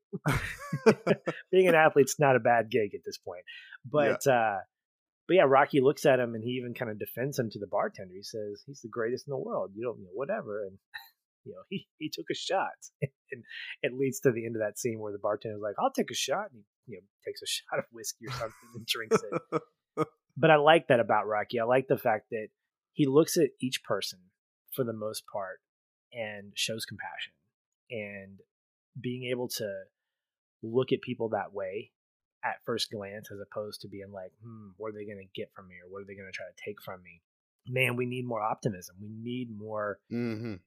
Being an athlete's not a bad gig at this point. But but Rocky looks at him, and he even kind of defends him to the bartender. He says, he's the greatest in the world. You don't know, whatever. And he took a shot, and it leads to the end of that scene where the bartender's like, I'll take a shot. And he takes a shot of whiskey or something and drinks it. But I like that about Rocky. I like the fact that he looks at each person for the most part and shows compassion, and being able to look at people that way at first glance, as opposed to being like, what are they going to get from me? Or what are they going to try to take from me? Man, we need more optimism. We need more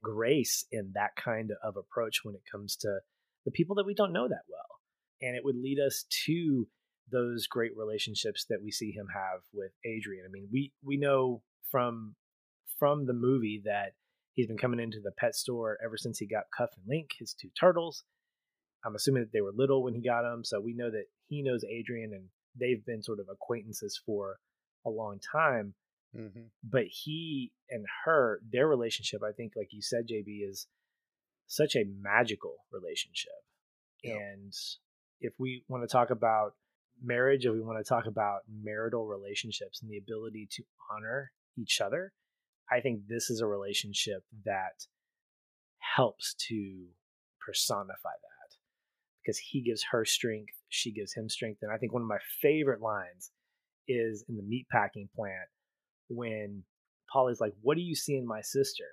grace in that kind of approach when it comes to the people that we don't know that well. And it would lead us to those great relationships that we see him have with Adrian. I mean, we know from the movie that he's been coming into the pet store ever since he got Cuff and Link, his two turtles. I'm assuming that they were little when he got them. So we know that he knows Adrian, and they've been sort of acquaintances for a long time. But he and her, their relationship, I think, like you said, JB, is such a magical relationship. Yep. And if we want to talk about marriage, if we want to talk about marital relationships and the ability to honor each other, I think this is a relationship that helps to personify that, because he gives her strength, she gives him strength. And I think one of my favorite lines is in the meatpacking plant, when Paulie's like, what do you see in my sister?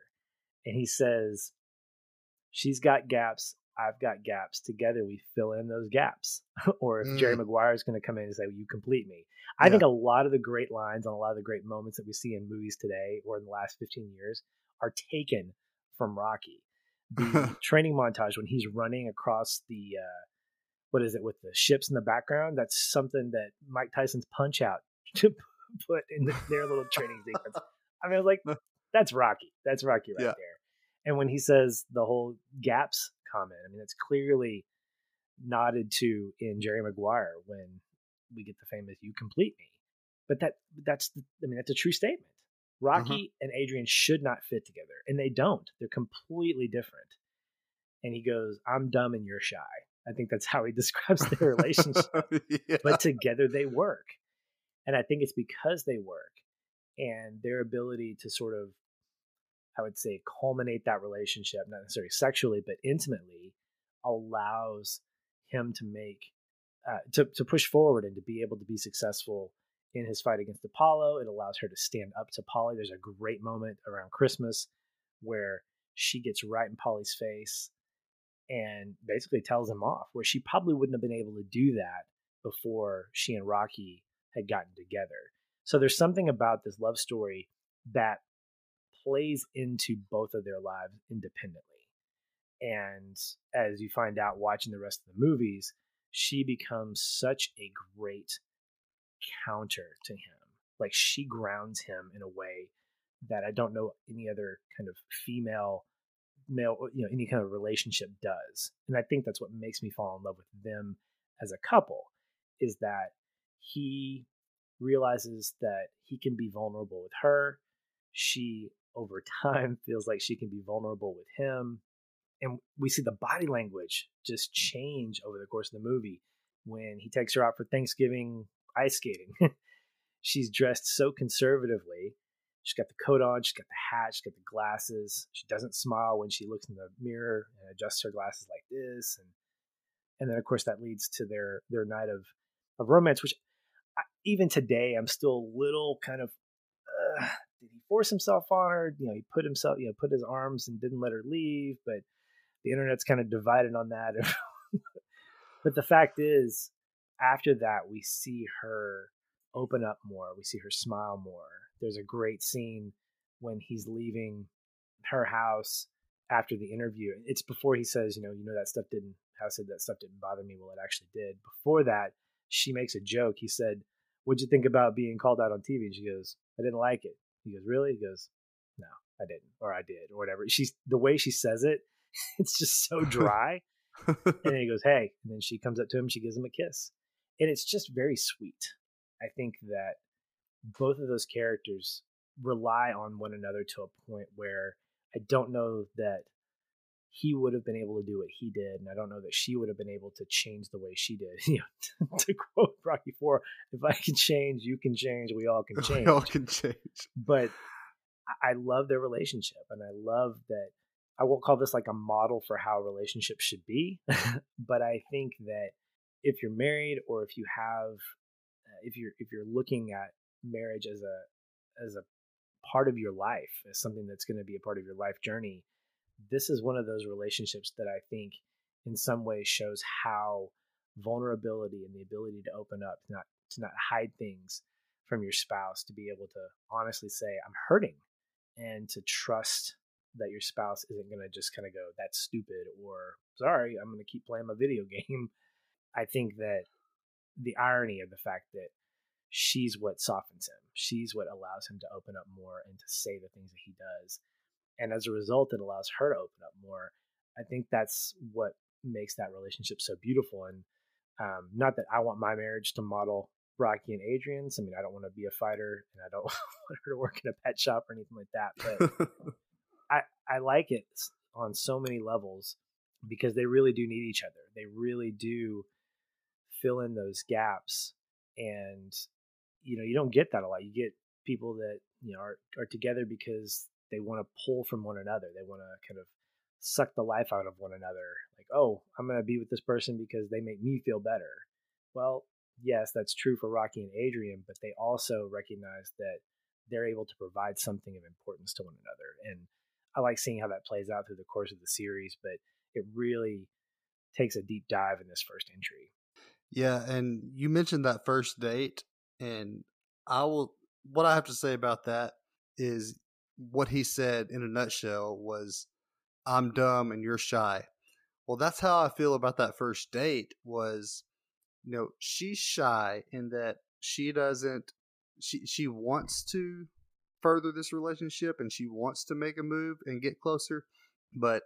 And he says, she's got gaps I've got gaps. Together we fill in those gaps. Or if Jerry Maguire is going to come in and say, well, you complete me. I think a lot of the great lines and a lot of the great moments that we see in movies today or in the last 15 years are taken from Rocky. The training montage when he's running across the, what is it, with the ships in the background? That's something that Mike Tyson's Punch Out to put in their little training sequence. I mean, I was like, that's Rocky. That's Rocky right there. And when he says the whole gaps comment, I mean, that's clearly nodded to in Jerry Maguire when we get the famous "You complete me." But that's a true statement. Rocky and Adrian should not fit together, and they don't. They're completely different. And he goes, "I'm dumb and you're shy." I think that's how he describes their relationship. But together they work. And I think it's because they work and their ability to sort of, I would say, culminate that relationship, not necessarily sexually, but intimately, allows him to make, to push forward and to be able to be successful in his fight against Apollo. It allows her to stand up to Polly. There's a great moment around Christmas where she gets right in Polly's face and basically tells him off, where she probably wouldn't have been able to do that before she and Rocky had gotten together. So there's something about this love story that plays into both of their lives independently. And as you find out watching the rest of the movies, she becomes such a great counter to him. Like, she grounds him in a way that I don't know any other kind of female, male, you know, any kind of relationship does. And I think that's what makes me fall in love with them as a couple, is that he realizes that he can be vulnerable with her. She, over time, feels like she can be vulnerable with him. And we see the body language just change over the course of the movie. When he takes her out for Thanksgiving ice skating, she's dressed so conservatively. She's got the coat on, she's got the hat, she's got the glasses. She doesn't smile when she looks in the mirror and adjusts her glasses like this. And then, of course, that leads to their night of romance, which even today, I'm still a little kind of... did he force himself on her? You know, he put himself, you know, put his arms and didn't let her leave. But the internet's kind of divided on that. But the fact is, after that, we see her open up more. We see her smile more. There's a great scene when he's leaving her house after the interview. It's before he says, you know, that stuff didn't bother me. Well, it actually did. Before that, she makes a joke. He said, "What'd you think about being called out on TV?" And she goes, "I didn't like it." He goes, "Really?" He goes, "No, I didn't, or I did, or whatever." The way she says it, it's just so dry. And then he goes, "Hey," and then she comes up to him, she gives him a kiss. And it's just very sweet. I think that both of those characters rely on one another to a point where I don't know that he would have been able to do what he did, and I don't know that she would have been able to change the way she did. You know, to quote Rocky IV, "If I can change, you can change, we all can change." We all can change. But I love their relationship, and I love that. I won't call this like a model for how relationships should be, but I think that if you're married, or if you have, if you're looking at marriage as a part of your life, as something that's going to be a part of your life journey, this is one of those relationships that I think in some ways shows how vulnerability and the ability to open up, to not hide things from your spouse, to be able to honestly say, "I'm hurting," and to trust that your spouse isn't going to just kind of go, "That's stupid," or "Sorry, I'm going to keep playing my video game." I think that the irony of the fact that she's what softens him, she's what allows him to open up more and to say the things that he does. And as a result, it allows her to open up more. I think that's what makes that relationship so beautiful. And not that I want my marriage to model Rocky and Adrian's. I mean, I don't want to be a fighter, and I don't want her to work in a pet shop or anything like that. But I like it on so many levels because they really do need each other. They really do fill in those gaps. And, you know, you don't get that a lot. You get people that, you know, are together because they want to pull from one another. They want to kind of suck the life out of one another. Like, "Oh, I'm going to be with this person because they make me feel better." Well, yes, that's true for Rocky and Adrian, but they also recognize that they're able to provide something of importance to one another. And I like seeing how that plays out through the course of the series, but it really takes a deep dive in this first entry. Yeah, and you mentioned that first date, and what I have to say about that is what he said in a nutshell was, "I'm dumb and you're shy." Well, that's how I feel about that first date was, you know, she's shy in that she doesn't, she wants to further this relationship and she wants to make a move and get closer, but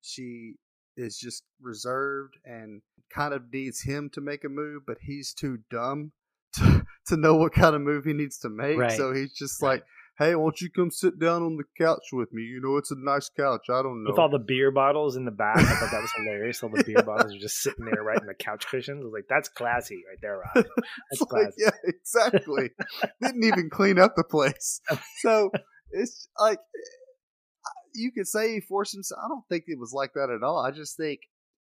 she is just reserved and kind of needs him to make a move, but he's too dumb to know what kind of move he needs to make. Right. So he's just like, "Hey, won't you come sit down on the couch with me? You know, it's a nice couch. I don't know." With all the beer bottles in the back. I thought that was hilarious. All the beer bottles are just sitting there right in the couch cushions. I was like, that's classy right there, Rob. That's classy. Like, yeah, exactly. Didn't even clean up the place. So it's like, you could say he forced himself. I don't think it was like that at all. I just think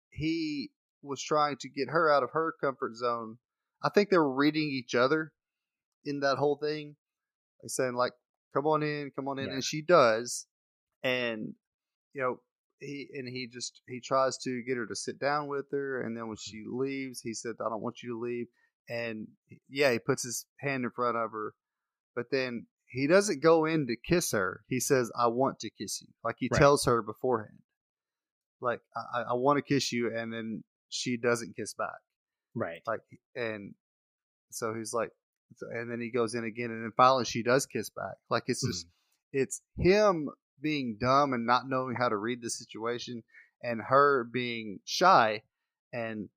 he was trying to get her out of her comfort zone. I think they were reading each other in that whole thing. They're saying like, come on in. Yeah. And she does. And, you know, he tries to get her to sit down with her. And then when she leaves, he said, "I don't want you to leave." And yeah, he puts his hand in front of her, but then he doesn't go in to kiss her. He says, "I want to kiss you." Like he tells her beforehand, like, I want to kiss you. And then she doesn't kiss back. Right. Like, and so he's like, and then he goes in again, and then finally she does kiss back. Like, it's just, it's him being dumb and not knowing how to read the situation, and her being shy and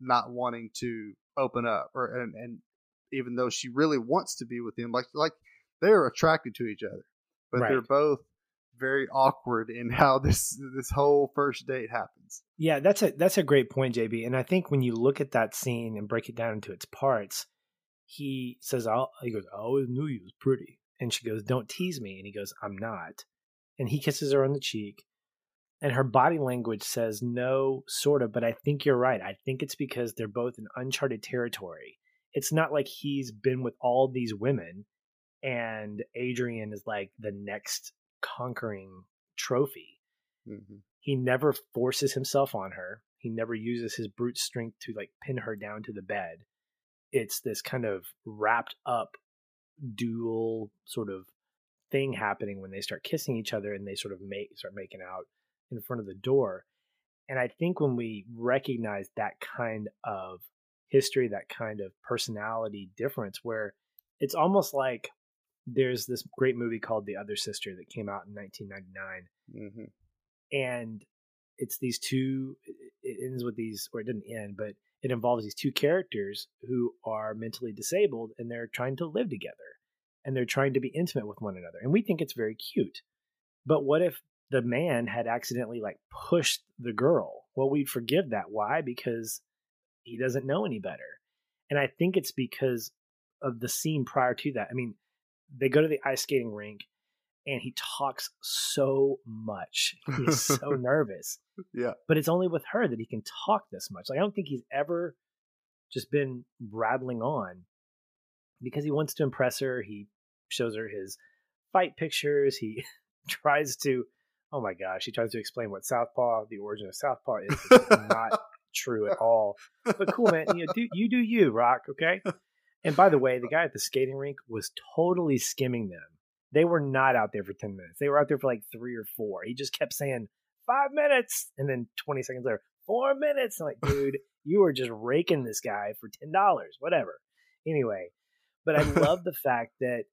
not wanting to open up, or and even though she really wants to be with him, like they're attracted to each other, but they're both very awkward in how this whole first date happens. Yeah, that's a great point, JB. And I think when you look at that scene and break it down into its parts. He says, he goes, "I always knew you was pretty." And she goes, "Don't tease me." And he goes, "I'm not." And he kisses her on the cheek. And her body language says, "No, sort of, but I think you're right." I think it's because they're both in uncharted territory. It's not like he's been with all these women and Adrian is like the next conquering trophy. Mm-hmm. He never forces himself on her. He never uses his brute strength to like pin her down to the bed. It's this kind of wrapped up dual sort of thing happening when they start kissing each other and they sort of start making out in front of the door. And I think when we recognize that kind of history, that kind of personality difference, where it's almost like there's this great movie called The Other Sister that came out in 1999. Mm-hmm. And it's these two, it ends with these, or it didn't end, but it involves these two characters who are mentally disabled and they're trying to live together and they're trying to be intimate with one another. And we think it's very cute. But what if the man had accidentally like pushed the girl? Well, we'd forgive that. Why? Because he doesn't know any better. And I think it's because of the scene prior to that. I mean, they go to the ice skating rink and he talks so much. He's so nervous. Yeah. But it's only with her that he can talk this much. Like, I don't think he's ever just been rattling on because he wants to impress her. He shows her his fight pictures. He tries to, oh my gosh, he tries to explain what Southpaw, the origin of Southpaw is. It's not true at all. But cool, man. You know, do you, Rock, okay? And by the way, the guy at the skating rink was totally skimming them. They were not out there for 10 minutes. They were out there for like 3 or 4. He just kept saying 5 minutes. And then 20 seconds later, 4 minutes. I'm like, dude, you are just raking this guy for $10, whatever. Anyway, but I love the fact that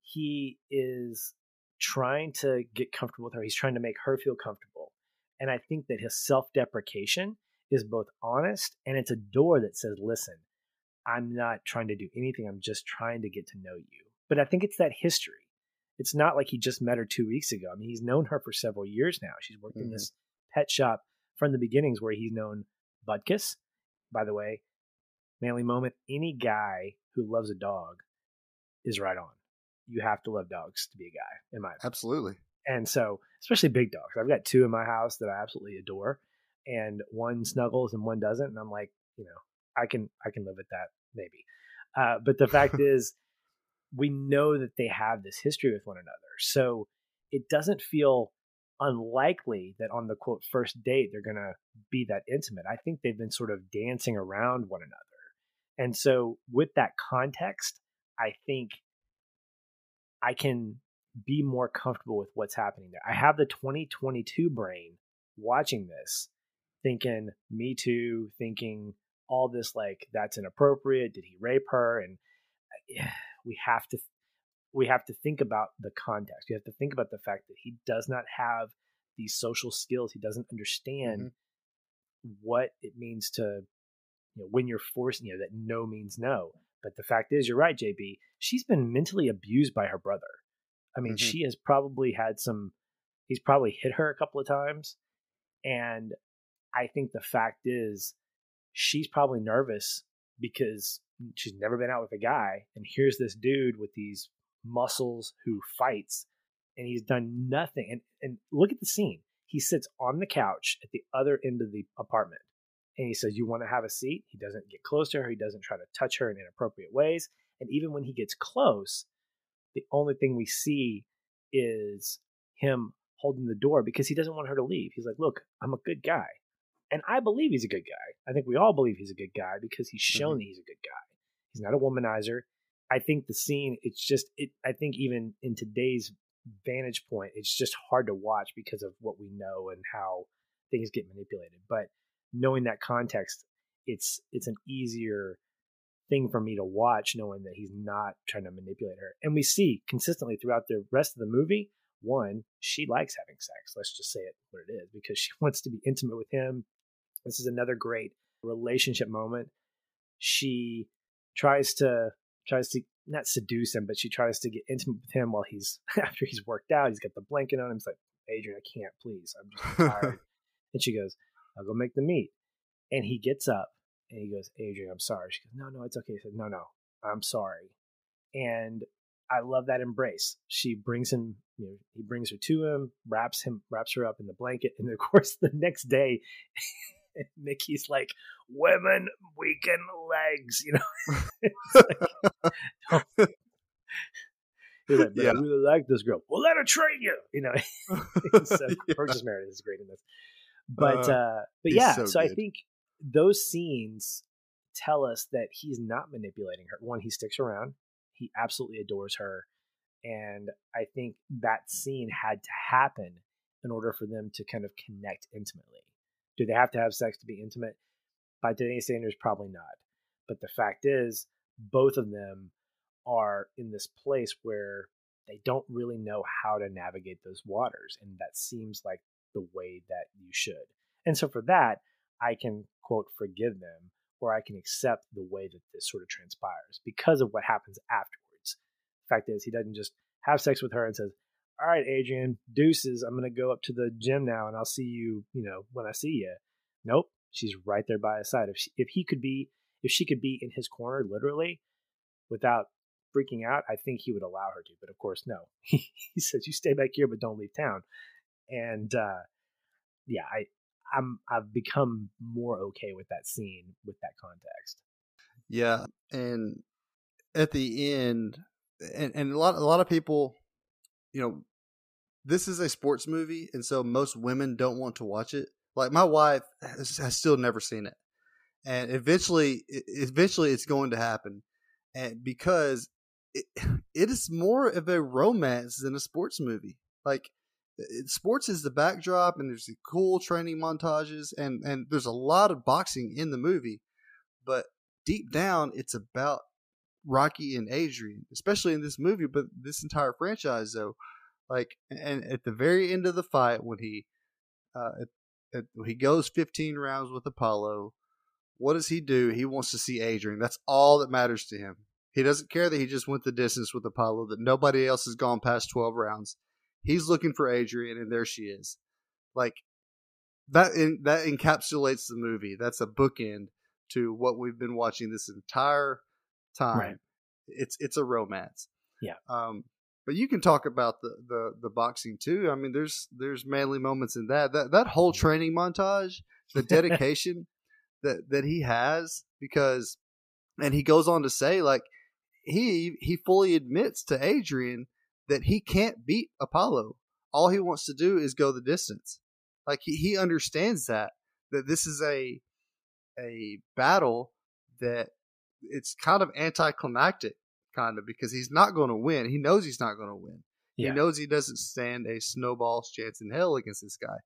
he is trying to get comfortable with her. He's trying to make her feel comfortable. And I think that his self-deprecation is both honest and it's a door that says, listen, I'm not trying to do anything. I'm just trying to get to know you. But I think it's that history. It's not like he just met her 2 weeks ago. I mean, he's known her for several years now. She's worked in this pet shop from the beginnings where he's known Butkus. By the way, manly moment, any guy who loves a dog is right on. You have to love dogs to be a guy, in my opinion. Absolutely. And so, especially big dogs. I've got 2 in my house that I absolutely adore. And one snuggles and one doesn't. And I'm like, you know, I can live with that, maybe. But the fact is, we know that they have this history with one another. So it doesn't feel unlikely that on the quote first date, they're going to be that intimate. I think they've been sort of dancing around one another. And so with that context, I think I can be more comfortable with what's happening there. I have the 2022 brain watching this, thinking Me Too, thinking all this, like, that's inappropriate. Did he rape her? And we have to think about the context. You have to think about the fact that he does not have these social skills. He doesn't understand what it means to, when you're forced, that no means no. But the fact is, you're right, JB, she's been mentally abused by her brother. I mean, she has probably had he's probably hit her a couple of times. And I think the fact is, she's probably nervous because she's never been out with a guy. And here's this dude with these muscles who fights, and he's done nothing. And look at the scene. He sits on the couch at the other end of the apartment. And he says, you want to have a seat? He doesn't get close to her. He doesn't try to touch her in inappropriate ways. And even when he gets close, the only thing we see is him holding the door because he doesn't want her to leave. He's like, look, I'm a good guy. And I believe he's a good guy. I think we all believe he's a good guy because he's shown that he's a good guy. He's not a womanizer. I think the scene, I think even in today's vantage point, it's just hard to watch because of what we know and how things get manipulated. But knowing that context, it's an easier thing for me to watch, knowing that he's not trying to manipulate her. And we see consistently throughout the rest of the movie, one, she likes having sex. Let's just say it what it is, because she wants to be intimate with him. This is another great relationship moment. She tries to not seduce him, but she tries to get intimate with him while after he's worked out. He's got the blanket on him. He's like, Adrian, I can't, please. I'm just tired. And she goes, I'll go make the meat. And he gets up and he goes, Adrian, I'm sorry. She goes, no, it's okay. He said, no, I'm sorry. And I love that embrace. She brings him, he brings her to him, wraps her up in the blanket. And of course, the next day, Mickey's like, women weaken legs, It's like, he's like, I really like this girl. Well, let her train you, So Burgess Meredith is great in this. But yeah, so I think those scenes tell us that he's not manipulating her. One, he sticks around. He absolutely adores her. And I think that scene had to happen in order for them to kind of connect intimately. Do they have to have sex to be intimate? By today's standards, probably not. But the fact is, both of them are in this place where they don't really know how to navigate those waters. And that seems like the way that you should. And so for that, I can, quote, forgive them, or I can accept the way that this sort of transpires because of what happens afterwards. The fact is, he doesn't just have sex with her and says, all right, Adrian, deuces, I'm going to go up to the gym now and I'll see you, when I see you. Nope. She's right there by his side. If she could be in his corner, literally, without freaking out, I think he would allow her to. But of course, no. He says, you stay back here, but don't leave town. And I've become more okay with that scene, with that context. Yeah, and at the end, and a lot of people, this is a sports movie, and so most women don't want to watch it. Like, my wife has still never seen it, and eventually, it's going to happen, and because it is more of a romance than a sports movie, like. Sports is the backdrop, and there's the cool training montages, and there's a lot of boxing in the movie, but deep down it's about Rocky and Adrian, especially in this movie, but this entire franchise though. Like, and at the very end of the fight, when he goes 15 rounds with Apollo, what does he do? He wants to see Adrian. That's all that matters to him. He doesn't care that he just went the distance with Apollo, that nobody else has gone past 12 rounds. He's looking for Adrian, and there she is. Like, that encapsulates the movie. That's a bookend to what we've been watching this entire time. Right. It's a romance. Yeah. But you can talk about the boxing too. I mean, there's manly moments in that. That whole training montage, the dedication that he has, because, and he goes on to say, like, he fully admits to Adrian that he can't beat Apollo. all he wants to do is go the distance. Like he understands that this is a battle that it's kind of anticlimactic, kind of, because he's not going to win. He knows he's not going to win. Yeah. He knows he doesn't stand a snowball's chance in hell against this guy.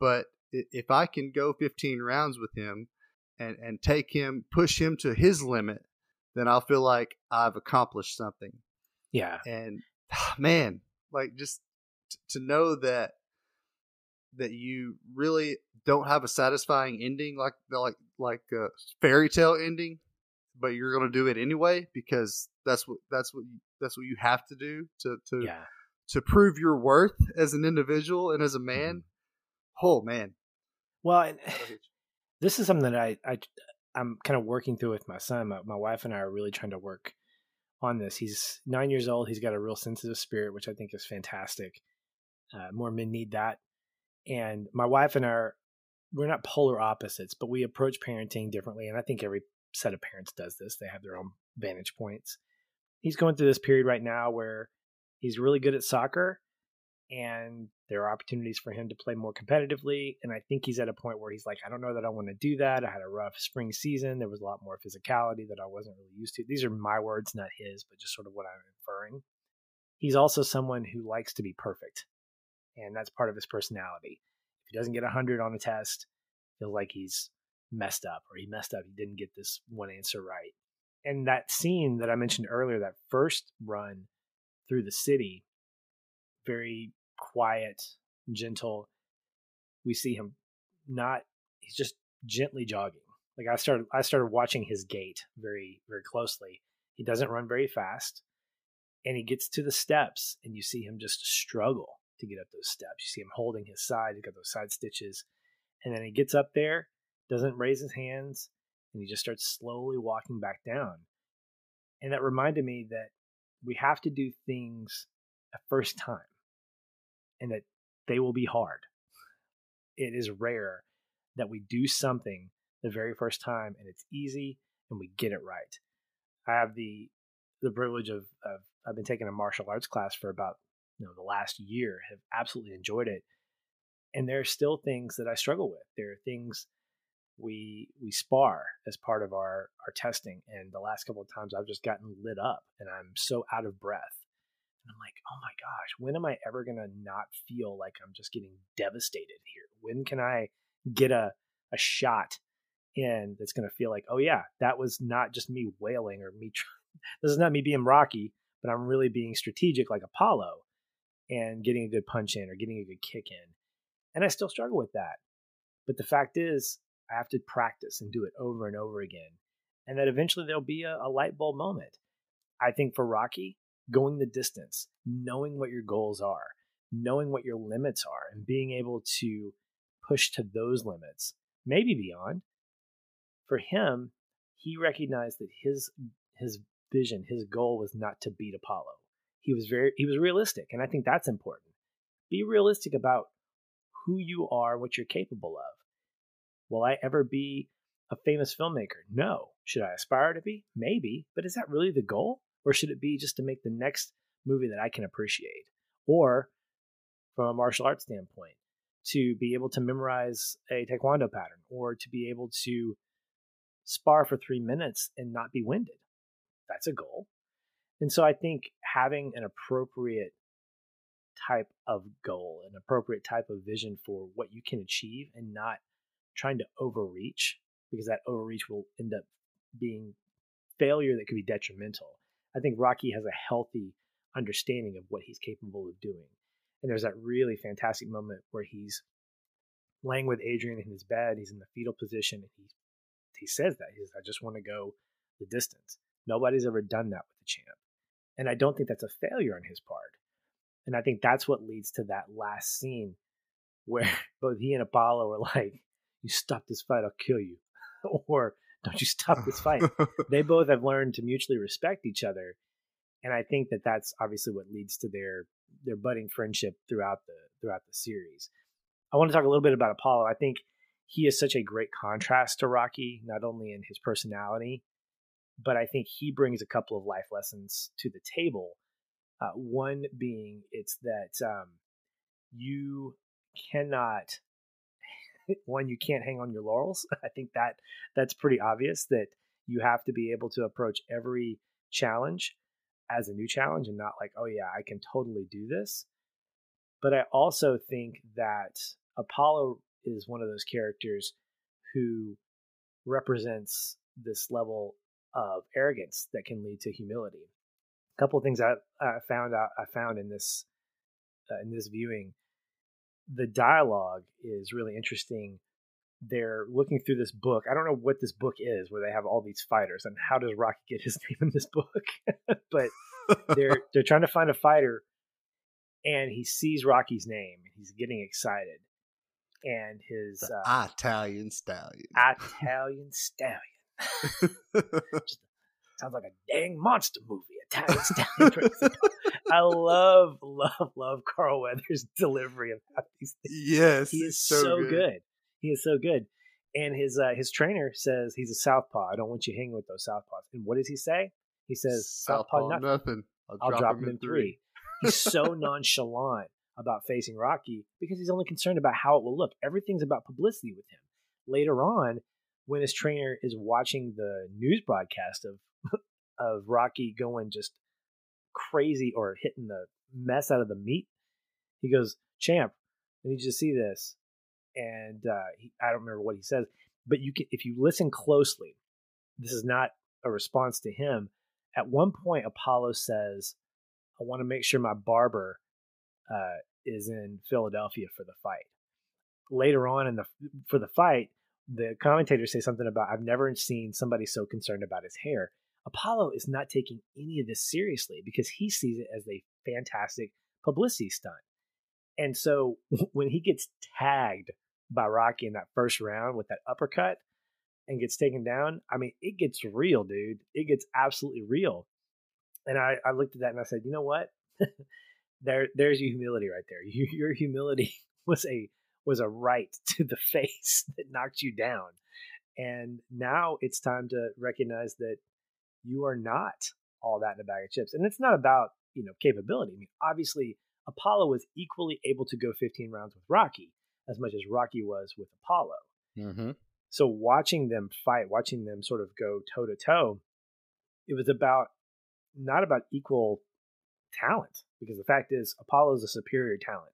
But if I can go 15 rounds with him and take him, push him to his limit, then I'll feel like I've accomplished something. Yeah. And man, like just to know that you really don't have a satisfying ending, like a fairy tale ending, but you're going to do it anyway, because that's what you have to do to prove your worth as an individual and as a man. Oh man. Well, this is something that I'm kind of working through with my son. My wife and I are really trying to work on this. He's 9 years old. He's got a real sensitive spirit, which I think is fantastic. More men need that. And my wife and I, we're not polar opposites, but we approach parenting differently. And I think every set of parents does this. They have their own vantage points. He's going through this period right now where he's really good at soccer and there are opportunities for him to play more competitively. And I think he's at a point where he's like, I don't know that I want to do that. I had a rough spring season. There was a lot more physicality that I wasn't really used to. These are my words, not his, but just sort of what I'm inferring. He's also someone who likes to be perfect. And that's part of his personality. If he doesn't get 100 on a test, feels like he's messed up, or he messed up. He didn't get this one answer right. And that scene that I mentioned earlier, that first run through the city, very quiet, gentle. We see him he's just gently jogging. Like I started watching his gait very, very closely. He doesn't run very fast, and he gets to the steps and you see him just struggle to get up those steps. You see him holding his side. He's got those side stitches. And then he gets up there, doesn't raise his hands, and he just starts slowly walking back down. And that reminded me that we have to do things a first time and that they will be hard. It is rare that we do something the very first time and it's easy and we get it right. I have the privilege of I've been taking a martial arts class for about the last year, have absolutely enjoyed it. And there are still things that I struggle with. There are things we spar as part of our testing. And the last couple of times I've just gotten lit up and I'm so out of breath. And I'm like, oh my gosh, when am I ever going to not feel like I'm just getting devastated here? When can I get a shot in that's going to feel like, oh yeah, that was not just me wailing or me. This is not me being Rocky, but I'm really being strategic like Apollo and getting a good punch in or getting a good kick in. And I still struggle with that. But the fact is, I have to practice and do it over and over again. And that eventually there'll be a light bulb moment. I think for Rocky, going the distance, knowing what your goals are, knowing what your limits are, and being able to push to those limits, maybe beyond. For him, he recognized that his vision, his goal was not to beat Apollo. He was realistic. And I think that's important. Be realistic about who you are, what you're capable of. Will I ever be a famous filmmaker? No. Should I aspire to be? Maybe. But is that really the goal? Or should it be just to make the next movie that I can appreciate? Or from a martial arts standpoint, to be able to memorize a taekwondo pattern, or to be able to spar for 3 minutes and not be winded. That's a goal. And so I think having an appropriate type of goal, an appropriate type of vision for what you can achieve, and not trying to overreach, because that overreach will end up being failure that could be detrimental. I think Rocky has a healthy understanding of what he's capable of doing. And there's that really fantastic moment where he's laying with Adrian in his bed. He's in the fetal position. And he says that. He says, I just want to go the distance. Nobody's ever done that with the champ. And I don't think that's a failure on his part. And I think that's what leads to that last scene where both he and Apollo are like, you stop this fight, I'll kill you. Or don't you stop this fight. They both have learned to mutually respect each other. And I think that that's obviously what leads to their budding friendship throughout the series. I want to talk a little bit about Apollo. I think he is such a great contrast to Rocky, not only in his personality, but I think he brings a couple of life lessons to the table. One being, it's that you cannot, one, you can't hang on your laurels. I think that's pretty obvious that you have to be able to approach every challenge as a new challenge and not like, oh yeah, I can totally do this. But I also think that Apollo is one of those characters who represents this level of arrogance that can lead to humility. A couple of things I found in this viewing, the dialogue is really interesting. They're looking through this book. I don't know what this book is, where they have all these fighters, and how does Rocky get his name in this book? But they're trying to find a fighter, and he sees Rocky's name. He's getting excited, and his Italian stallion. Just, sounds like a dang monster movie. Italian stallion. I love Carl Weathers' delivery of how these things. Yes, he is so good. He is so good. And his trainer says he's a southpaw. I don't want you hanging with those southpaws. And what does he say? He says, Southpaw nothing. I'll drop him in three. He's so nonchalant about facing Rocky because he's only concerned about how it will look. Everything's about publicity with him. Later on, when his trainer is watching the news broadcast of Rocky going just crazy or hitting the mess out of the meat, he goes, "Champ, I need you to see this." And I don't remember what he says, but if you listen closely, this is not a response to him. At one point, Apollo says, "I want to make sure my barber is in Philadelphia for the fight." Later on for the fight, the commentators say something about, "I've never seen somebody so concerned about his hair." Apollo is not taking any of this seriously because he sees it as a fantastic publicity stunt. And so when he gets tagged by Rocky in that first round with that uppercut and gets taken down, I mean, it gets real, dude. It gets absolutely real. And I looked at that and I said, you know what? There's your humility right there. Your humility was a right to the face that knocked you down. And now it's time to recognize that you are not all that in a bag of chips. And it's not about, capability. I mean, obviously, Apollo was equally able to go 15 rounds with Rocky as much as Rocky was with Apollo. Mm-hmm. So watching them fight, watching them sort of go toe to toe, it was not about equal talent, because the fact is Apollo is a superior talent.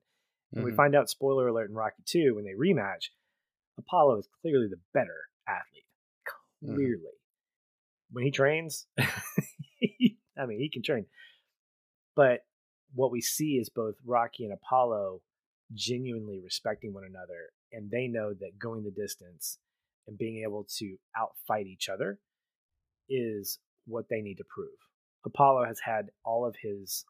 And we find out, spoiler alert, in Rocky II, when they rematch, Apollo is clearly the better athlete. Clearly. Mm-hmm. When he trains, I mean, he can train. But what we see is both Rocky and Apollo genuinely respecting one another. And they know that going the distance and being able to outfight each other is what they need to prove. Apollo has had all of his,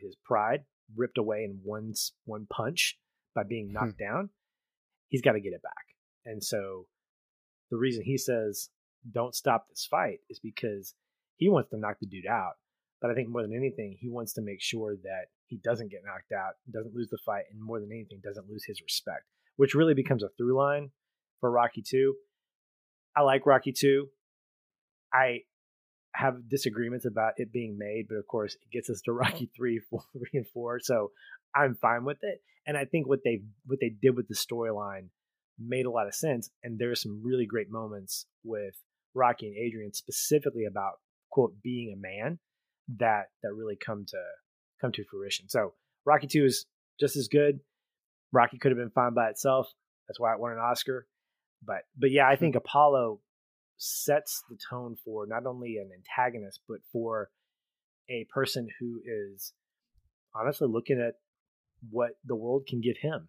his pride ripped away in one punch by being knocked down. He's got to get it back. And so the reason he says, don't stop this fight, is because he wants to knock the dude out. But I think more than anything, he wants to make sure that he doesn't get knocked out, doesn't lose the fight, and more than anything, doesn't lose his respect, which really becomes a through line for Rocky II. I like Rocky II. I have disagreements about it being made, but of course, it gets us to Rocky III, IV, and IV, so I'm fine with it. And I think what they did with the storyline made a lot of sense, and there are some really great moments with Rocky and Adrian, specifically about, quote, being a man, that really come to fruition. So Rocky II is just as good. Rocky could have been fine by itself. That's why it won an Oscar. But yeah, I think Apollo sets the tone for not only an antagonist, but for a person who is honestly looking at what the world can give him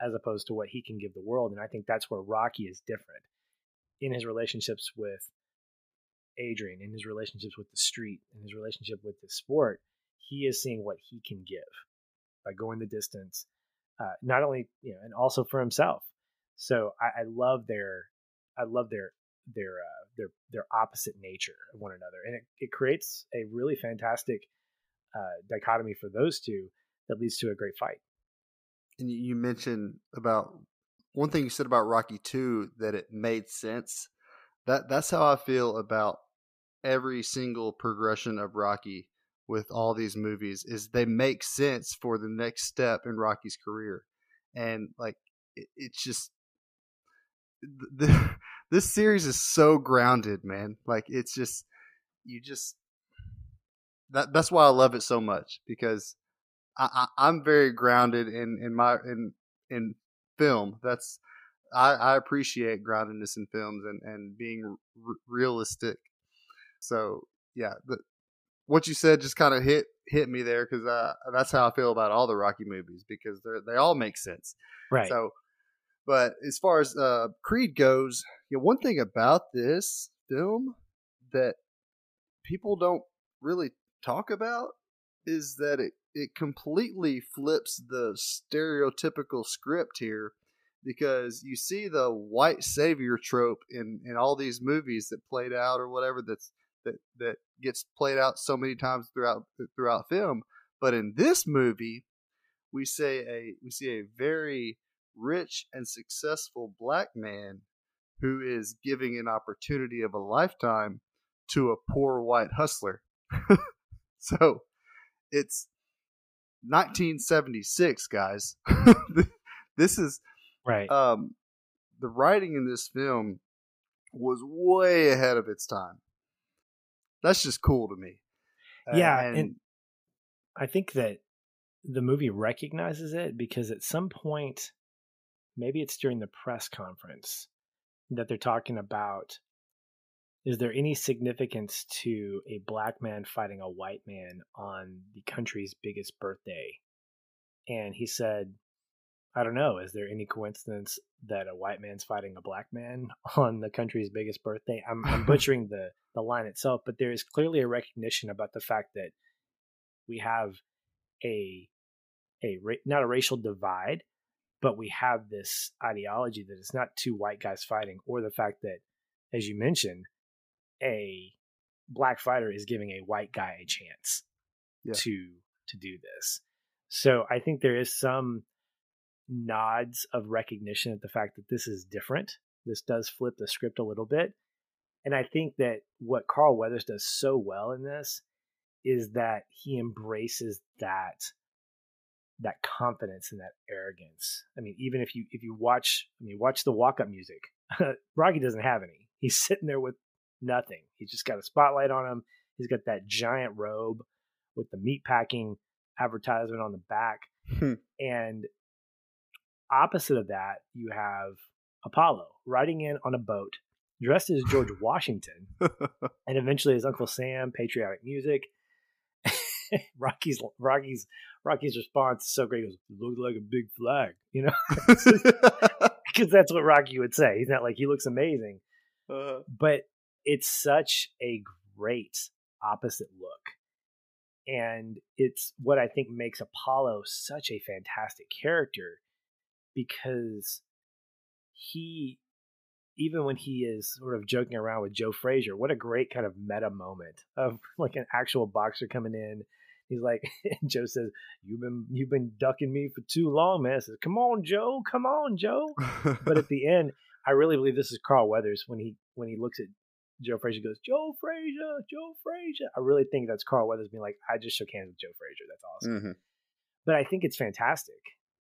as opposed to what he can give the world. And I think that's where Rocky is different in his relationships with Adrian, in his relationships with the street, in his relationship with the sport. He is seeing what he can give by going the distance, not only, and also for himself. So I love their opposite nature of one another. And it creates a really fantastic dichotomy for those two that leads to a great fight. And you mentioned about one thing you said about Rocky II, that it made sense. That's how I feel about every single progression of Rocky. with all these movies is they make sense for the next step in Rocky's career. And like, it's just, this series is so grounded, man. Like, it's just, you just, that's why I love it so much, because I'm very grounded in film. That's, I appreciate groundedness in films and being realistic. So yeah, what you said just kind of hit me there, because that's how I feel about all the Rocky movies, because they all make sense. Right. So, but as far as Creed goes, you know, one thing about this film that people don't really talk about is that it completely flips the stereotypical script here, because you see the white savior trope in all these movies that played out or whatever, that gets played out so many times throughout film. But in this movie, we see a very rich and successful black man who is giving an opportunity of a lifetime to a poor white hustler. So it's 1976, guys. This is right. The writing in this film was way ahead of its time. That's just cool to me. Yeah, and I think that the movie recognizes it, because at some point, maybe it's during the press conference, that they're talking about, is there any significance to a black man fighting a white man on the country's biggest birthday? And he said, I don't know, is there any coincidence that a white man's fighting a black man on the country's biggest birthday? I'm butchering the line itself, but there is clearly a recognition about the fact that we have not a racial divide, but we have this ideology that it's not two white guys fighting, or the fact that, as you mentioned, a black fighter is giving a white guy a chance to do this. So I think there is some nods of recognition at the fact that this is different. This does flip the script a little bit. And I think that what Carl Weathers does so well in this is that he embraces that confidence and that arrogance. I mean, even if you watch the walk-up music, Rocky doesn't have any. He's sitting there with nothing. He's just got a spotlight on him. He's got that giant robe with the meatpacking advertisement on the back. And opposite of that, you have Apollo riding in on a boat, dressed as George Washington, and eventually his Uncle Sam, patriotic music. Rocky's response is so great. He goes, "Looks like a big flag," you know, because that's what Rocky would say. He's not like, he looks amazing, but it's such a great opposite look. And it's what I think makes Apollo such a fantastic character, because he, even when he is sort of joking around with Joe Frazier, what a great kind of meta moment of like an actual boxer coming in. He's like, and Joe says, you've been ducking me for too long, man. I says, come on, Joe. But at the end, I really believe this is Carl Weathers when he looks at Joe Frazier, goes, Joe Frazier. I really think that's Carl Weathers being like, I just shook hands with Joe Frazier. That's awesome. Mm-hmm. But I think it's fantastic.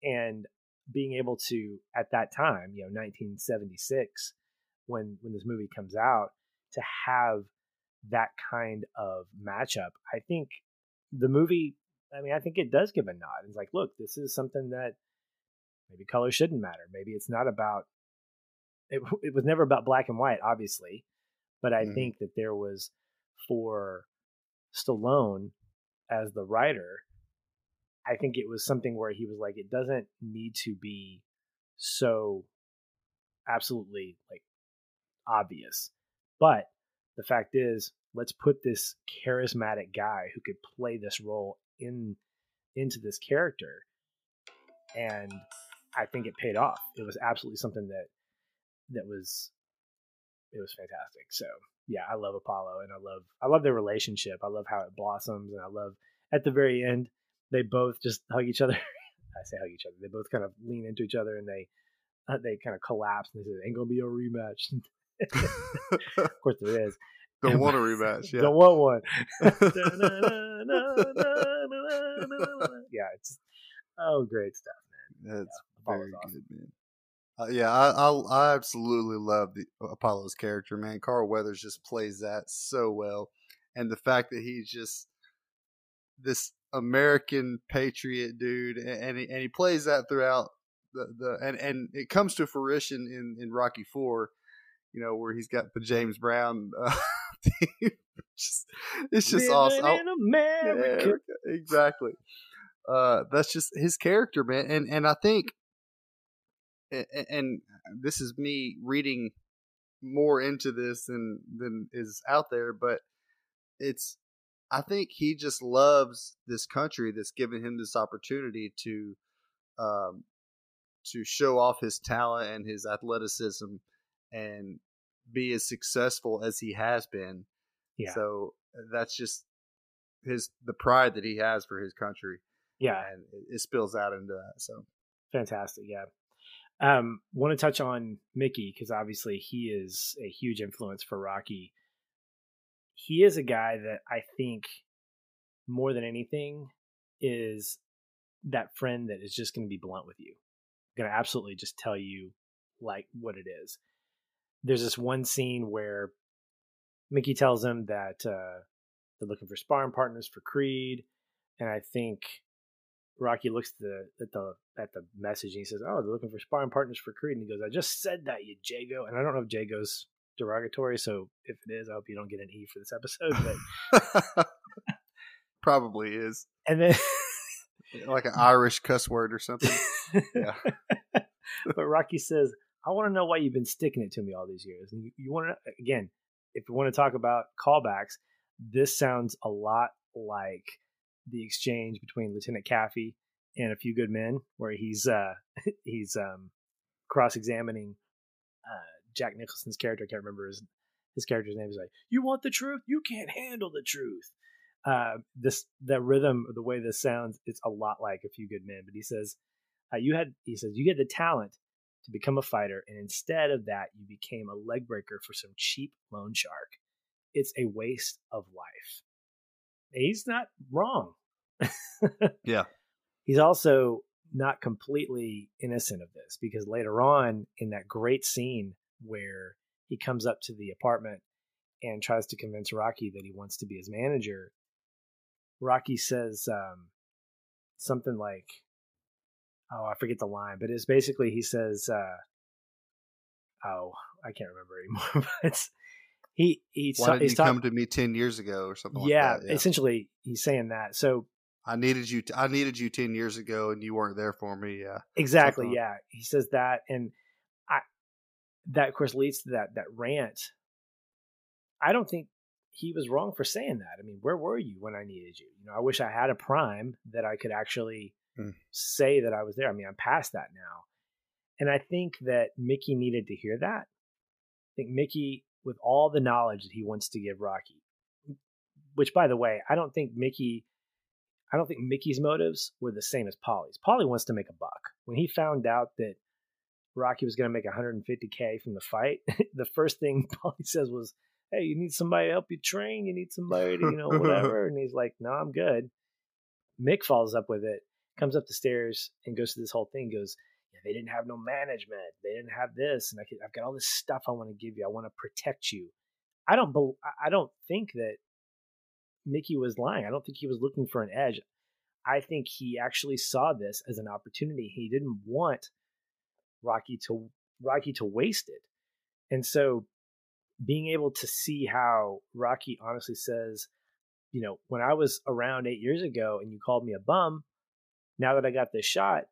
And being able to, at that time, you know, 1976, when this movie comes out, to have that kind of matchup, I think the movie, I mean, I think it does give a nod. It's like, look, this is something that maybe color shouldn't matter. Maybe it's not about, it was never about black and white, obviously, but I think that there was, for Stallone as the writer, I think it was something where he was like, it doesn't need to be so absolutely like obvious, but the fact is, let's put this charismatic guy who could play this role into this character. And I think it paid off. It was absolutely something that was fantastic. So yeah, I love Apollo, and I love their relationship. I love how it blossoms. And I love at the very end, they both just hug each other. I say hug each other. They both kind of lean into each other, and they kind of collapse. And they say, "Ain't gonna be a rematch." Of course, there is. Don't want a rematch. Yeah. Don't want one. Yeah, it's great stuff, man. That's very good, man. Yeah, I absolutely love the Apollo's character, man. Carl Weathers just plays that so well, and the fact that he's just this American patriot dude, and he plays that throughout and it comes to fruition in Rocky IV, you know, where he's got the James Brown. It's just awesome. In America. Yeah, exactly. That's just his character, man, and I think. And this is me reading more into this than is out there, but I think he just loves this country that's given him this opportunity to show off his talent and his athleticism and be as successful as he has been. Yeah. So that's just the pride that he has for his country. Yeah. And it spills out into that. So fantastic. Yeah. Want to touch on Mickey, because obviously he is a huge influence for Rocky. He is a guy that I think more than anything is that friend that is just going to be blunt with you. Going to absolutely just tell you like what it is. There's this one scene where Mickey tells him that they're looking for sparring partners for Creed. And I think Rocky looks at the message and he says, "Oh, they're looking for sparring partners for Creed." And he goes, "I just said that, you Jago." And I don't know if Jago's derogatory, so if it is, I hope you don't get an E for this episode. But probably is. And then like an Irish cuss word or something. Yeah. But Rocky says, "I want to know why you've been sticking it to me all these years." And you want to, again, if you want to talk about callbacks, this sounds a lot like the exchange between Lieutenant Caffey and A Few Good Men, where he's cross-examining Jack Nicholson's character. I can't remember his character's name. He's like, "You want the truth? You can't handle the truth." That rhythm, the way this sounds, it's a lot like A Few Good Men. But he says, "You had the talent to become a fighter, and instead of that, you became a leg breaker for some cheap loan shark. It's a waste of life." He's not wrong. Yeah. He's also not completely innocent of this, because later on in that great scene where he comes up to the apartment and tries to convince Rocky that he wants to be his manager, Rocky says something like, oh, I forget the line, but it's basically, he says, I can't remember anymore, but Why didn't you come to me 10 years ago or something like that? Yeah, essentially he's saying that. So I needed you 10 years ago and you weren't there for me. Yeah, exactly. Something. Yeah. He says that. And that of course leads to that rant. I don't think he was wrong for saying that. I mean, where were you when I needed you? You know, I wish I had a prime that I could actually say that I was there. I mean, I'm past that now. And I think that Mickey needed to hear that. I think Mickey, with all the knowledge that he wants to give Rocky, which, by the way, I don't think Mickey's motives were the same as Polly's. Polly wants to make a buck. When he found out that Rocky was going to make $150K from the fight, the first thing Polly says was, "Hey, you need somebody to help you train. You need somebody to, you know, whatever." And he's like, "No, I'm good." Mick follows up with it, comes up the stairs and goes through this whole thing, goes, "They didn't have no management. They didn't have this, and I've got all this stuff I want to give you. I want to protect you." I don't think that Mickey was lying. I don't think he was looking for an edge. I think he actually saw this as an opportunity. He didn't want Rocky to waste it. And so, being able to see how Rocky honestly says, "You know, when I was around 8 years ago, and you called me a bum, now that I got this shot,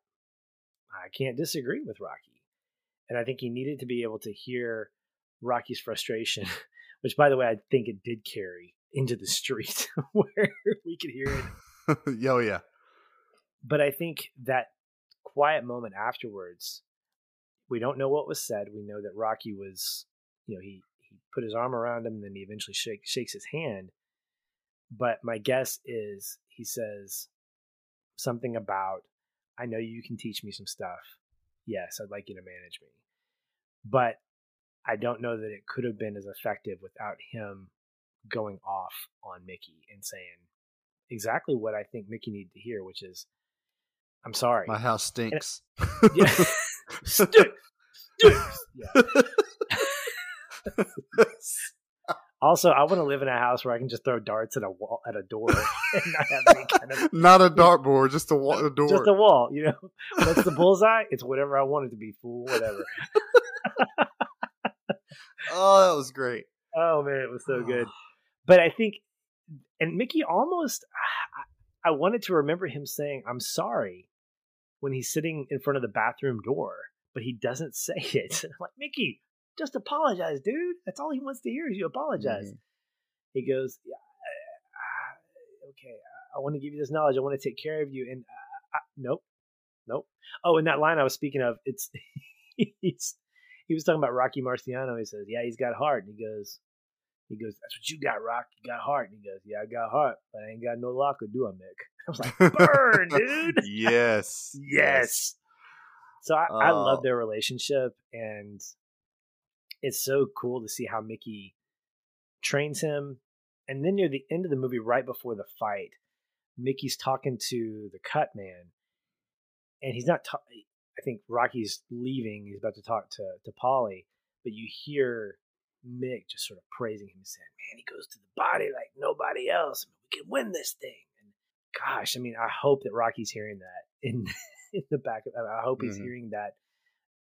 I can't disagree with Rocky." And I think he needed to be able to hear Rocky's frustration, which, by the way, I think it did carry into the street where we could hear it. Oh, yeah. But I think that quiet moment afterwards, we don't know what was said. We know that Rocky was, you know, he put his arm around him and then he eventually shakes his hand. But my guess is he says something about, "I know you can teach me some stuff. Yes, I'd like you to manage me." But I don't know that it could have been as effective without him going off on Mickey and saying, exactly what I think Mickey needed to hear, which is, I'm sorry. My house stinks. Yeah. Stinks. Yeah. Also, I want to live in a house where I can just throw darts at a wall, at a door, and not have any kind of not a dartboard, just a wall, a door, just a wall. You know, what's the bullseye? It's whatever I want it to be, fool. Whatever. Oh, that was great. Oh man, it was so good. But I think, and Mickey almost, I wanted to remember him saying, "I'm sorry," when he's sitting in front of the bathroom door, but he doesn't say it. I'm like, Mickey, just apologize, dude. That's all he wants to hear is you apologize. Mm-hmm. He goes, yeah, okay, I want to give you this knowledge. I want to take care of you. And nope. Oh, and that line I was speaking of, it's he was talking about Rocky Marciano. He says, yeah, he's got heart. And he goes, that's what you got, Rock. You got heart. And he goes, yeah, I got heart, but I ain't got no locker, do I, Mick? I was like, burn, dude. Yes. So I love their relationship, and it's so cool to see how Mickey trains him. And then near the end of the movie, right before the fight, Mickey's talking to the Cut Man, and he's not talking. I think Rocky's leaving. He's about to talk to Polly, but you hear Mick just sort of praising him, saying, man, he goes to the body like nobody else. We can win this thing. And gosh, I mean, I hope that Rocky's hearing that in the back of, I hope he's hearing that.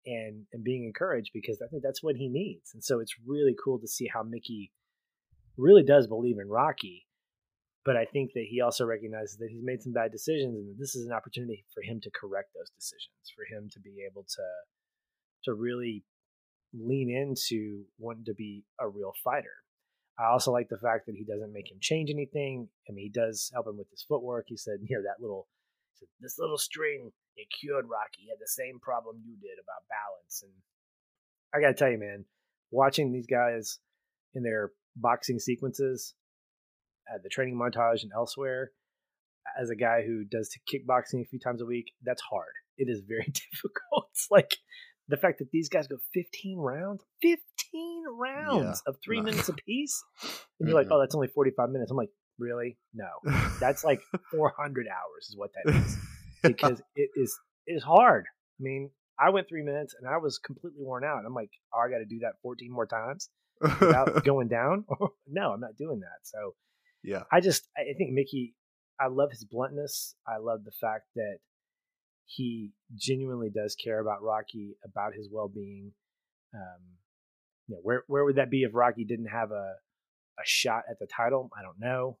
And being encouraged, because I think that's what he needs. And so it's really cool to see how Mickey really does believe in Rocky, but I think that he also recognizes that he's made some bad decisions, and this is an opportunity for him to correct those decisions, for him to be able to really lean into wanting to be a real fighter. I also like the fact that he doesn't make him change anything. I mean, he does help him with his footwork. He said, here, this little string, it cured Rocky. He had the same problem you did about balance. And I got to tell you, man, watching these guys in their boxing sequences, the training montage and elsewhere, as a guy who does kickboxing a few times a week, that's hard. It is very difficult. It's like the fact that these guys go 15 rounds of 3 minutes apiece. And you're like, oh, that's only 45 minutes. I'm like, really? No, that's like 400 hours is what that is. Because it is hard. I mean, I went 3 minutes and I was completely worn out. I'm like, oh, I got to do that 14 more times without going down. No, I'm not doing that. So yeah, I think Mickey, I love his bluntness. I love the fact that he genuinely does care about Rocky, about his well-being. You know, where would that be if Rocky didn't have a shot at the title? I don't know.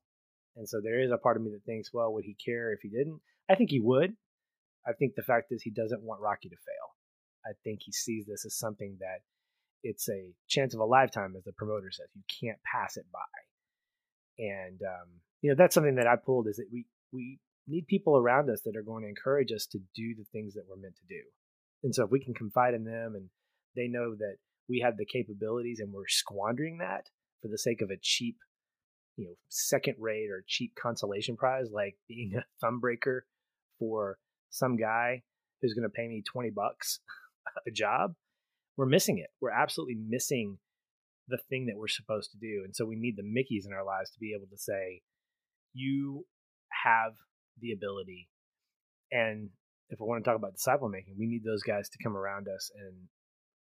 And so there is a part of me that thinks, well, would he care if he didn't? I think he would. I think the fact is he doesn't want Rocky to fail. I think he sees this as something that it's a chance of a lifetime, as the promoter says. You can't pass it by. And, you know, that's something that I pulled, is that we need people around us that are going to encourage us to do the things that we're meant to do. And so if we can confide in them and they know that we have the capabilities and we're squandering that for the sake of a cheap, you know, second rate or cheap consolation prize, like being a thumb breaker for some guy who's going to pay me $20 a job, we're missing it. We're absolutely missing the thing that we're supposed to do. And so we need the Mickeys in our lives to be able to say, you have the ability. And if we want to talk about disciple making, we need those guys to come around us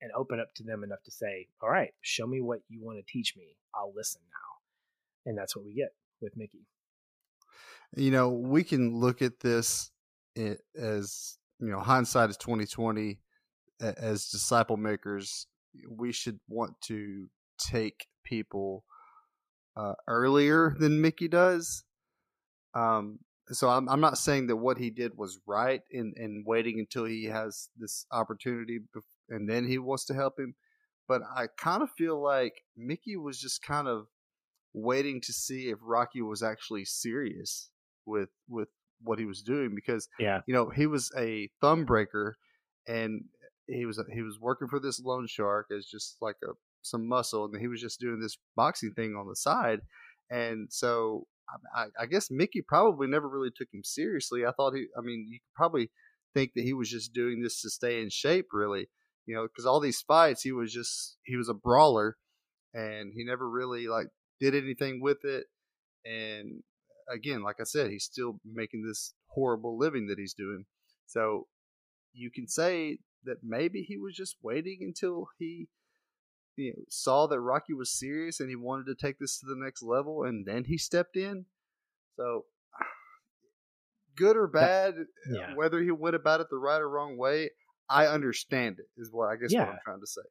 and open up to them enough to say, all right, show me what you want to teach me. I'll listen now. And that's what we get with Mickey. You know, we can look at this as, you know, hindsight is 2020. As disciple makers, we should want to take people earlier than Mickey does. So I'm not saying that what he did was right in waiting until he has this opportunity and then he wants to help him. But I kind of feel like Mickey was just kind of waiting to see if Rocky was actually serious with what he was doing, because you know, he was a thumb breaker and he was working for this loan shark as just like some muscle, and he was just doing this boxing thing on the side. And so I guess Mickey probably never really took him seriously. You could probably think that he was just doing this to stay in shape, really, you know, because all these fights he was a brawler, and he never really did anything with it. And again, like I said, he's still making this horrible living that he's doing. So you can say that maybe he was just waiting until he, you know, saw that Rocky was serious and he wanted to take this to the next level, and then he stepped in. So good or bad, yeah, whether he went about it the right or wrong way, I understand it, is what I guess what I'm trying to say.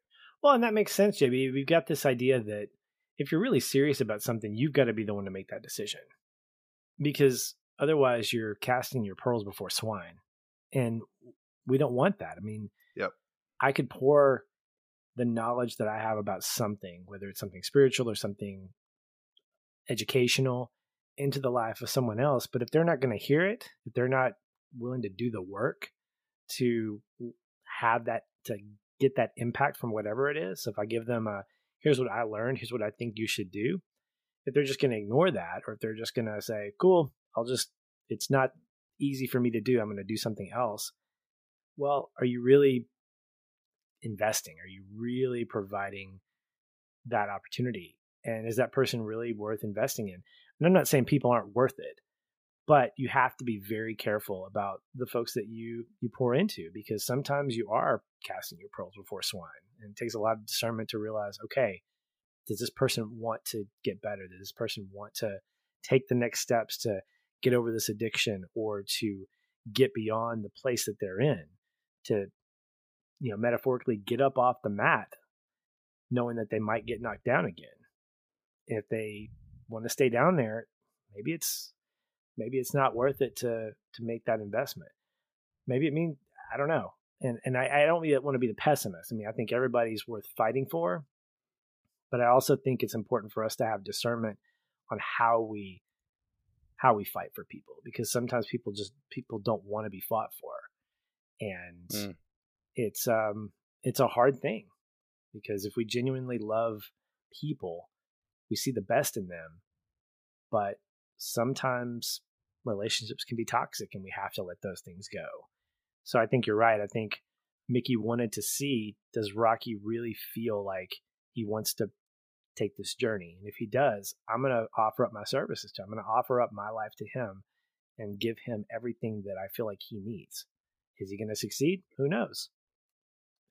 Well, and that makes sense, JB. We've got this idea that if you're really serious about something, you've got to be the one to make that decision, because otherwise you're casting your pearls before swine, and we don't want that. I mean, yep. I could pour the knowledge that I have about something, whether it's something spiritual or something educational, into the life of someone else. But if they're not going to hear it, if they're not willing to do the work to have that, to get that impact from whatever it is. So if I give them a, here's what I learned, here's what I think you should do. If they're just going to ignore that, or if they're just going to say, cool, I'll just, it's not easy for me to do, I'm going to do something else. Well, are you really investing? Are you really providing that opportunity? And is that person really worth investing in? And I'm not saying people aren't worth it, but you have to be very careful about the folks that you pour into, because sometimes you are casting your pearls before swine, and it takes a lot of discernment to realize, okay, does this person want to get better? Does this person want to take the next steps to get over this addiction, or to get beyond the place that they're in, to, you know, metaphorically get up off the mat, knowing that they might get knocked down again. If they want to stay down there, maybe it's not worth it to make that investment. Maybe, I mean, I don't know. And I don't want to be the pessimist. I mean, I think everybody's worth fighting for, but I also think it's important for us to have discernment on how we fight for people, because sometimes people don't want to be fought for. And it's a hard thing, because if we genuinely love people, we see the best in them, but sometimes relationships can be toxic and we have to let those things go. So I think you're right. I think Mickey wanted to see, does Rocky really feel like he wants to take this journey? And if he does, I'm going to offer up my services to him. I'm going to offer up my life to him and give him everything that I feel like he needs. Is he going to succeed? Who knows?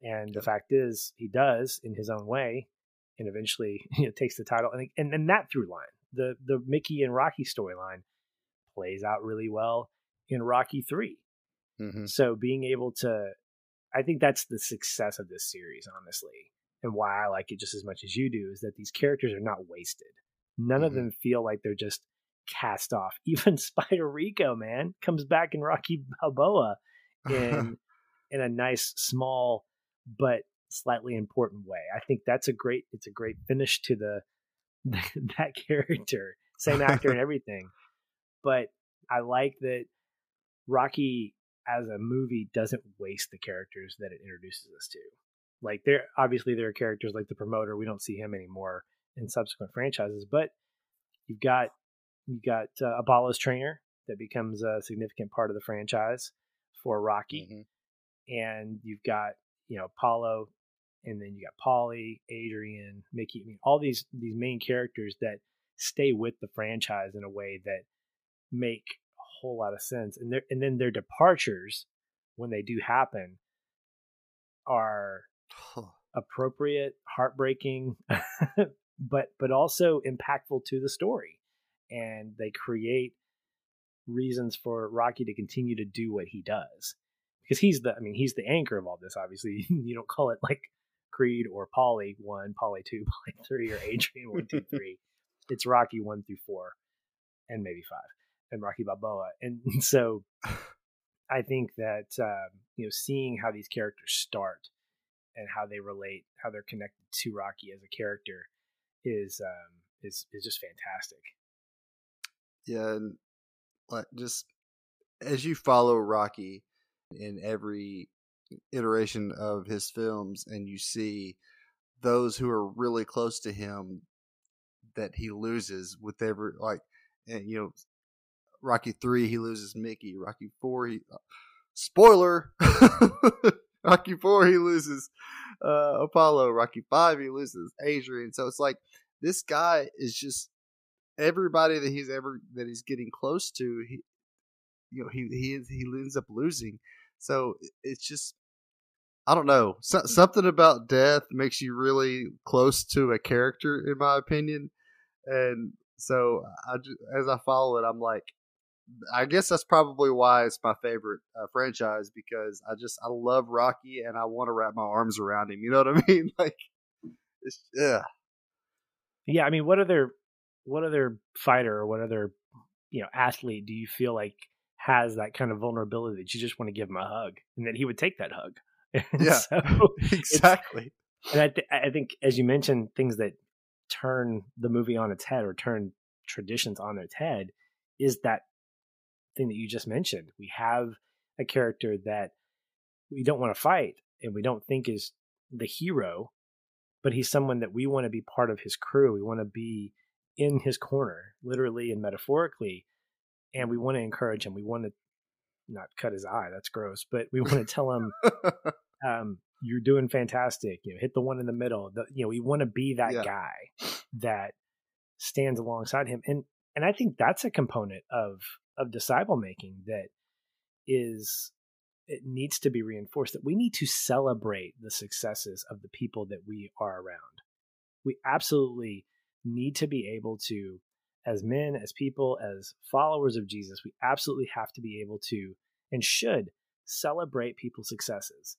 And the fact is, he does in his own way. And eventually, you know, takes the title, and that through line, the Mickey and Rocky storyline, plays out really well in Rocky III. Mm-hmm. So being able to, I think that's the success of this series, honestly, and why I like it just as much as you do, is that these characters are not wasted. None of them feel like they're just cast off. Even Spider Rico, man, comes back in Rocky Balboa in a nice, small, but slightly important way. I think that's a great finish to the that character, same actor and everything. But I like that Rocky as a movie doesn't waste the characters that it introduces us to. Like, there are characters like the promoter. We don't see him anymore in subsequent franchises, but you've got Apollo's trainer that becomes a significant part of the franchise for Rocky. Mm-hmm. And you've got, you know, Apollo, and then you got Polly, Adrian, Mickey. I mean, all these main characters that stay with the franchise in a way that make a whole lot of sense. And then their departures, when they do happen, are appropriate, heartbreaking, but also impactful to the story. And they create reasons for Rocky to continue to do what he does. Because he's the anchor of all this, obviously. You don't call it like Creed or Polly 1, Polly 2, Polly 3, or Adrian 1, 2, 3. It's Rocky 1 through 4, and maybe 5, and Rocky Balboa. And so I think that, you know, seeing how these characters start and how they relate, how they're connected to Rocky as a character is just fantastic. Yeah, and like, just as you follow Rocky in every iteration of his films, and you see those who are really close to him that he loses with every, like, and, you know, Rocky 3, he loses Mickey. Rocky 4, spoiler, Rocky 4, he loses Apollo. Rocky 5, he loses Adrian. So it's like, this guy is just everybody that he's getting close to, he ends up losing. So it's just, I don't know. Something about death makes you really close to a character, in my opinion. And so as I follow it, I'm like, I guess that's probably why it's my favorite franchise, because I love Rocky and I want to wrap my arms around him. You know what I mean? Like, it's, yeah. Yeah. I mean, what other fighter or what other, athlete do you feel like has that kind of vulnerability that you just want to give him a hug and that he would take that hug? And yeah, so exactly. And I think, as you mentioned, things that turn the movie on its head or turn traditions on its head is that thing that you just mentioned. We have a character that we don't want to fight and we don't think is the hero, but he's someone that we want to be part of his crew. We want to be in his corner, literally and metaphorically. And we want to encourage him. We want to not cut his eye. That's gross. But we want to tell him, you're doing fantastic. Hit the one in the middle. We want to be that guy that stands alongside him. And I think that's a component of disciple making that it needs to be reinforced, that we need to celebrate the successes of the people that we are around. We absolutely need to be able to, as men, as people, as followers of Jesus, we absolutely have to be able to and should celebrate people's successes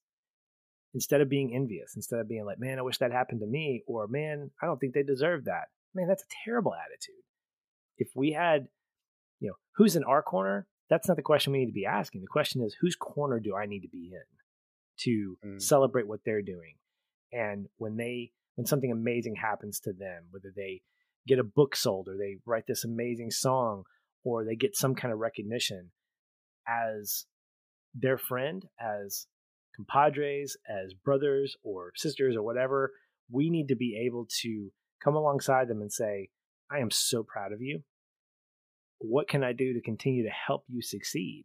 instead of being envious, instead of being like, man, I wish that happened to me, or man, I don't think they deserve that. Man, that's a terrible attitude. If we had, who's in our corner? That's not the question we need to be asking. The question is, whose corner do I need to be in to celebrate what they're doing? And when something amazing happens to them, whether they get a book sold or they write this amazing song or they get some kind of recognition, as their friend, as compadres, as brothers or sisters or whatever, we need to be able to come alongside them and say, I am so proud of you. What can I do to continue to help you succeed?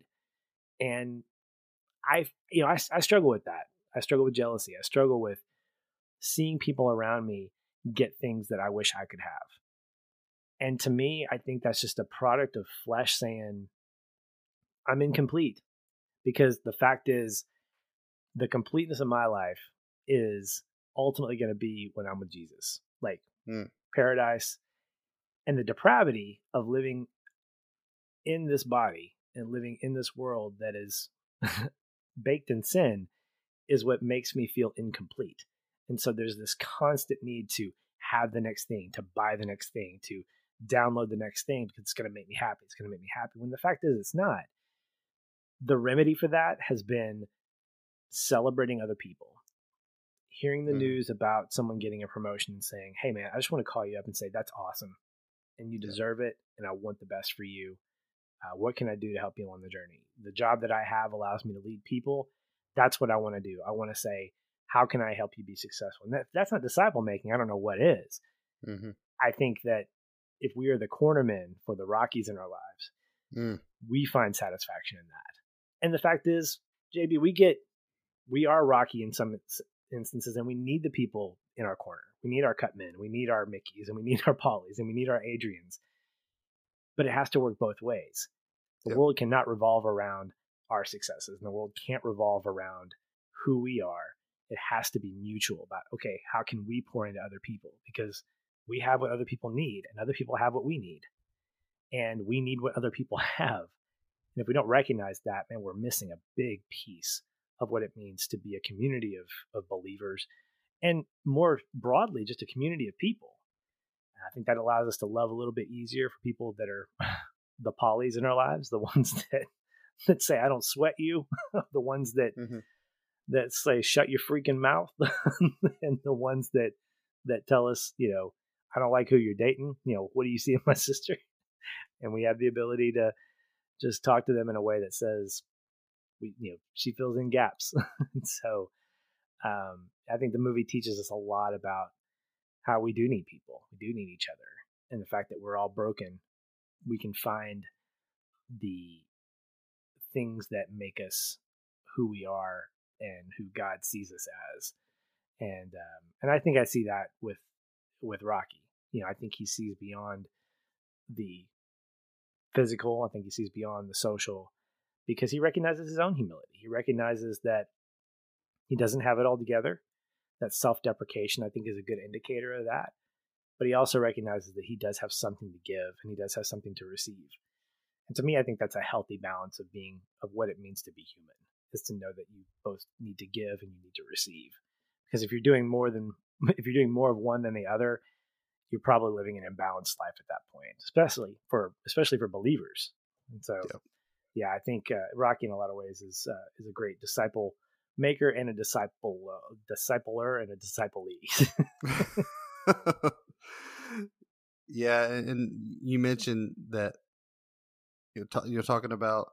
And I struggle with that. I struggle with jealousy. I struggle with seeing people around me get things that I wish I could have. And to me, I think that's just a product of flesh saying, I'm incomplete. Because the fact is, the completeness of my life is ultimately going to be when I'm with Jesus. Like paradise. And the depravity of living in this body and living in this world that is baked in sin is what makes me feel incomplete. And so there's this constant need to have the next thing, to buy the next thing, to download the next thing, because it's going to make me happy. It's going to make me happy. When the fact is, it's not. The remedy for that has been celebrating other people. Hearing the news about someone getting a promotion and saying, hey, man, I just want to call you up and say, that's awesome. And you deserve it. And I want the best for you. What can I do to help you along the journey? The job that I have allows me to lead people. That's what I want to do. I want to say, how can I help you be successful? And that's not disciple making. I don't know what is. Mm-hmm. I think that if we are the cornermen for the Rockies in our lives, we find satisfaction in that. And the fact is, JB, we are Rocky in some instances, and we need the people in our corner. We need our Cutmen, we need our Mickeys, and we need our Pollies, and we need our Adrians. But it has to work both ways. The world cannot revolve around our successes, and the world can't revolve around who we are. It has to be mutual about, okay, how can we pour into other people? Because we have what other people need, and other people have what we need. And we need what other people have. And if we don't recognize that, man, we're missing a big piece of what it means to be a community of believers, and more broadly, just a community of people. And I think that allows us to love a little bit easier for people that are the Pollies in our lives, the ones that say, I don't sweat you, the ones that that say, shut your freaking mouth, and the ones that tell us, I don't like who you're dating. What do you see in my sister? And we have the ability to just talk to them in a way that says, she fills in gaps. So I think the movie teaches us a lot about how we do need people. We do need each other. And the fact that we're all broken, we can find the things that make us who we are and who God sees us as. And I think I see that with Rocky. I think he sees beyond the physical. I think he sees beyond the social because he recognizes his own humility. He recognizes that he doesn't have it all together. That self-deprecation, I think, is a good indicator of that. But he also recognizes that he does have something to give and he does have something to receive. And to me, I think that's a healthy balance of being, of what it means to be human, is to know that you both need to give and you need to receive. Because if you're doing more of one than the other, you're probably living an imbalanced life at that point, especially for believers. And so, yeah, I think Rocky in a lot of ways is a great disciple maker and a discipler and a disciplee. Yeah, and you mentioned that you're talking about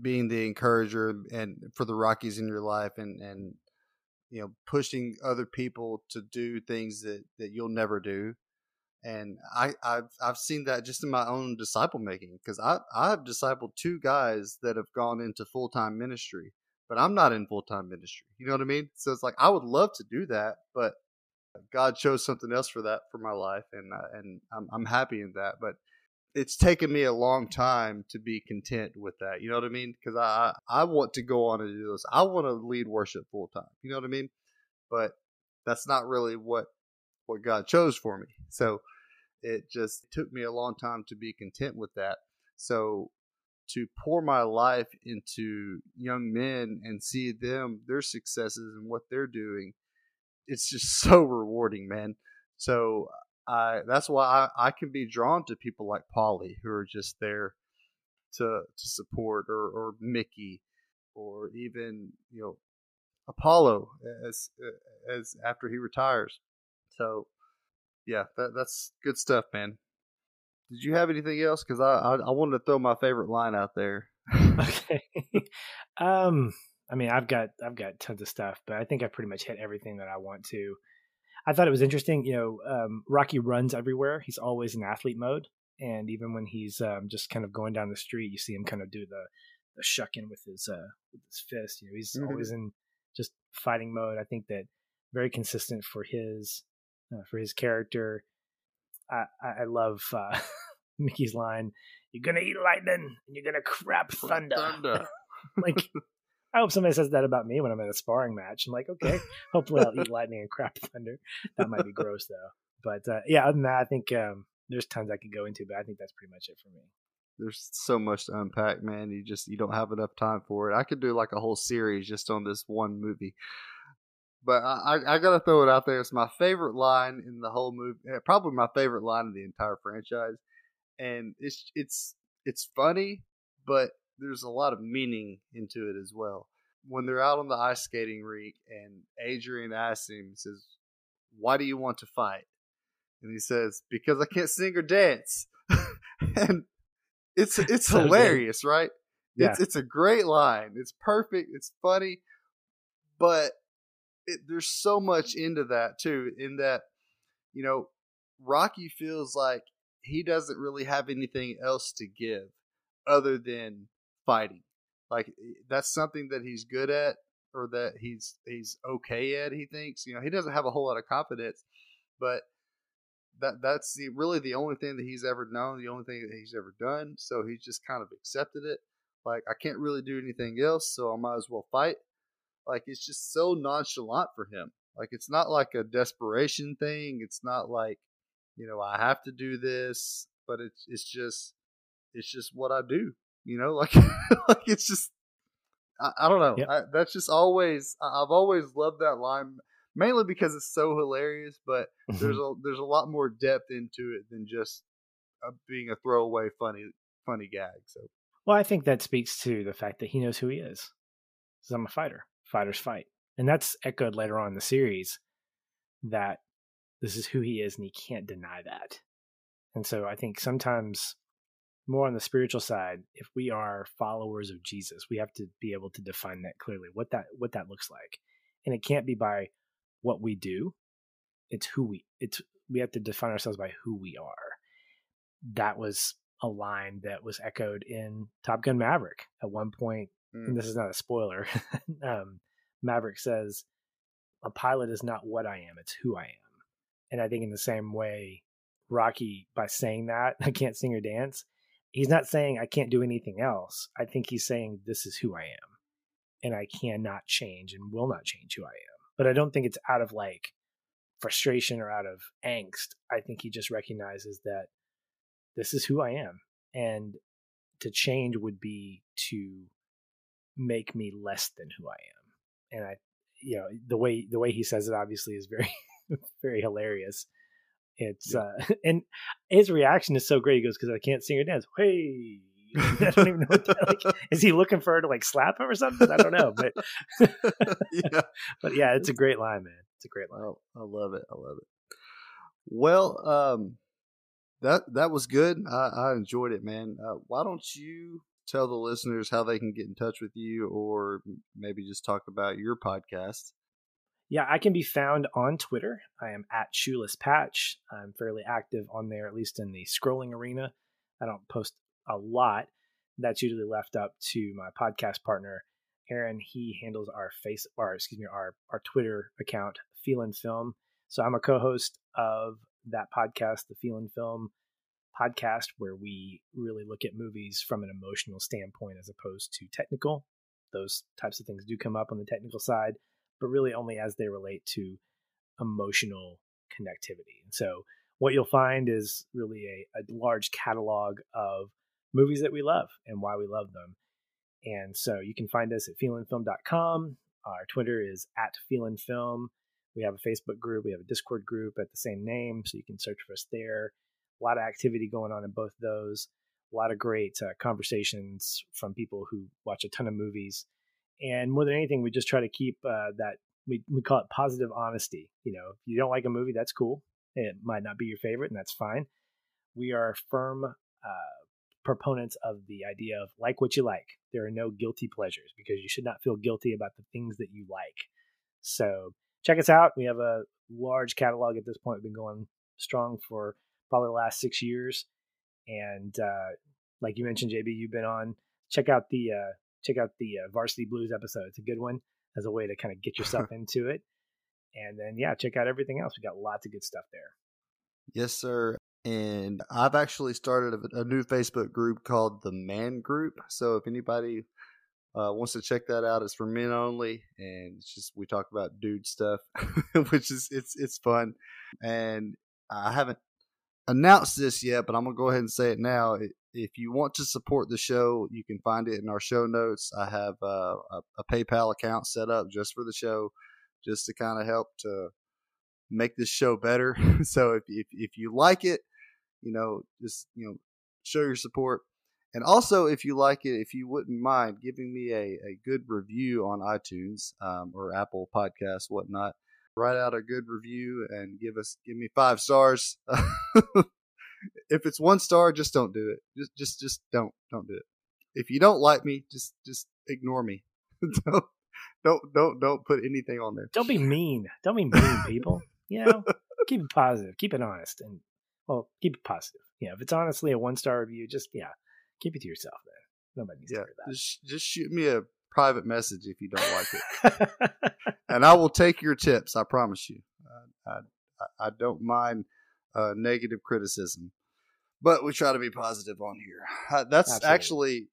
being the encourager and for the Rockies in your life, and you know, pushing other people to do things that you'll never do. And I've seen that just in my own disciple making, because I've discipled two guys that have gone into full-time ministry, but I'm not in full-time ministry. You know what I mean? So it's like, I would love to do that, but God chose something else for that, for my life. And I'm happy in that, but it's taken me a long time to be content with that. You know what I mean? Because I want to go on and do this. I want to lead worship full time. You know what I mean? But that's not really what God chose for me. So it just took me a long time to be content with that. So to pour my life into young men and see them, their successes and what they're doing, it's just so rewarding, man. So that's why I can be drawn to people like Polly, who are just there to support, or Mickey, or even, you know, Apollo as after he retires. So yeah, that's good stuff, man. Did you have anything else? Because I wanted to throw my favorite line out there. Okay. I mean, I've got tons of stuff, but I think I pretty much hit everything that I want to. I thought it was interesting, you know, Rocky runs everywhere. He's always in athlete mode. And even when he's just kind of going down the street, you see him kind of do the shucking with his fist. You know, he's always in just fighting mode. I think that very consistent for his character. I love Mickey's line, "You're going to eat lightning and you're going to crap thunder. Like, I hope somebody says that about me when I'm at a sparring match. I'm like, okay, hopefully I'll eat lightning and crap thunder. That might be gross though. But yeah, other than that, I think there's tons I could go into, but I think that's pretty much it for me. There's so much to unpack, man. You don't have enough time for it. I could do like a whole series just on this one movie. But I got to throw it out there. It's my favorite line in the whole movie. Probably my favorite line in the entire franchise. And it's funny, but there's a lot of meaning into it as well. When they're out on the ice skating rink and Adrian asks him, he says, "Why do you want to fight?" And he says, "Because I can't sing or dance." And it's so hilarious, good. Right? Yeah. It's a great line. It's perfect. It's funny, but there's so much into that too, in that, you know, Rocky feels like he doesn't really have anything else to give other than fighting. Like, that's something that he's good at, or that he's okay at, he thinks. You know, he doesn't have a whole lot of confidence, but that's really the only thing that he's ever known, the only thing that he's ever done. So he's just kind of accepted it. Like, I can't really do anything else, so I might as well fight. Like, it's just so nonchalant for him. Like, it's not like a desperation thing. It's not like, you know, I have to do this, but it's just what I do. You know, like, like it's just, I don't know. Yep. That's just always, I've always loved that line, mainly because it's so hilarious, but there's a lot more depth into it than just being a throwaway, funny gag. So, well, I think that speaks to the fact that he knows who he is. Says, I'm a fighter. Fighters fight. And that's echoed later on in the series, that this is who he is and he can't deny that. And so I think sometimes, more on the spiritual side, if we are followers of Jesus, we have to be able to define that clearly, what that looks like. And it can't be by what we do. It's we have to define ourselves by who we are. That was a line that was echoed in Top Gun Maverick at one point. And this is not a spoiler. Maverick says, "A pilot is not what I am, it's who I am." And I think in the same way, Rocky by saying that I can't sing or dance. He's not saying I can't do anything else. I think he's saying this is who I am and I cannot change and will not change who I am. But I don't think it's out of like frustration or out of angst. I think he just recognizes that this is who I am. And to change would be to make me less than who I am. And I, you know, the way he says it obviously is very, very hilarious. It's and his reaction is so great. He goes, "Because I can't sing or dance." Hey, I don't even know. What that, like, is he looking for her to like slap him or something? I don't know, but yeah, but yeah, it's a great line, man. It's a great line. Oh, I love it. I love it. Well, that was good. I enjoyed it, man. Why don't you tell the listeners how they can get in touch with you, or maybe just talk about your podcast? Yeah, I can be found on Twitter. I am at ShoelessPatch. I'm fairly active on there, at least in the scrolling arena. I don't post a lot. That's usually left up to my podcast partner, Aaron. He handles our Twitter account, Feelin' Film. So I'm a co-host of that podcast, the Feelin' Film Podcast, where we really look at movies from an emotional standpoint as opposed to technical. Those types of things do come up on the technical side, but really only as they relate to emotional connectivity. And so what you'll find is really a large catalog of movies that we love and why we love them. And so you can find us at feelinfilm.com. Our Twitter is at feelinfilm. We have a Facebook group. We have a Discord group at the same name. So you can search for us there. A lot of activity going on in both those. A lot of great conversations from people who watch a ton of movies. And more than anything, we just try to keep that, we call it positive honesty. You know, if you don't like a movie, that's cool. It might not be your favorite, and that's fine. We are firm proponents of the idea of like what you like. There are no guilty pleasures because you should not feel guilty about the things that you like. So check us out. We have a large catalog at this point. We've been going strong for probably the last 6 years. And like you mentioned, JB, you've been on. Check out the Varsity Blues episode. It's a good one as a way to kind of get yourself into it. And then, yeah, check out everything else. We got lots of good stuff there. Yes, sir. And I've actually started a new Facebook group called The Man Group. So if anybody wants to check that out, it's for men only. And it's just, we talk about dude stuff, which is, it's fun. And I haven't announced this yet, but I'm going to go ahead and say it now. If you want to support the show, you can find it in our show notes. I have a PayPal account set up just for the show, just to kind of help to make this show better. So if you like it, you know, just, you know, show your support. And also, if you like it, if you wouldn't mind giving me a good review on iTunes or Apple Podcasts, whatnot, write out a good review and give me 5 stars. If it's 1 star, just don't do it. Just don't do it. If you don't like me, just ignore me. Don't put anything on there. Don't be mean. Don't be mean, people. You know, keep it positive. Keep it honest, and well, keep it positive. You know, if it's honestly a 1-star review, just keep it to yourself, man. Nobody needs to hear that. Just shoot me a private message if you don't like it, and I will take your tips. I promise you. I don't mind negative criticism, but we try to be positive on here. That's Absolutely. Actually,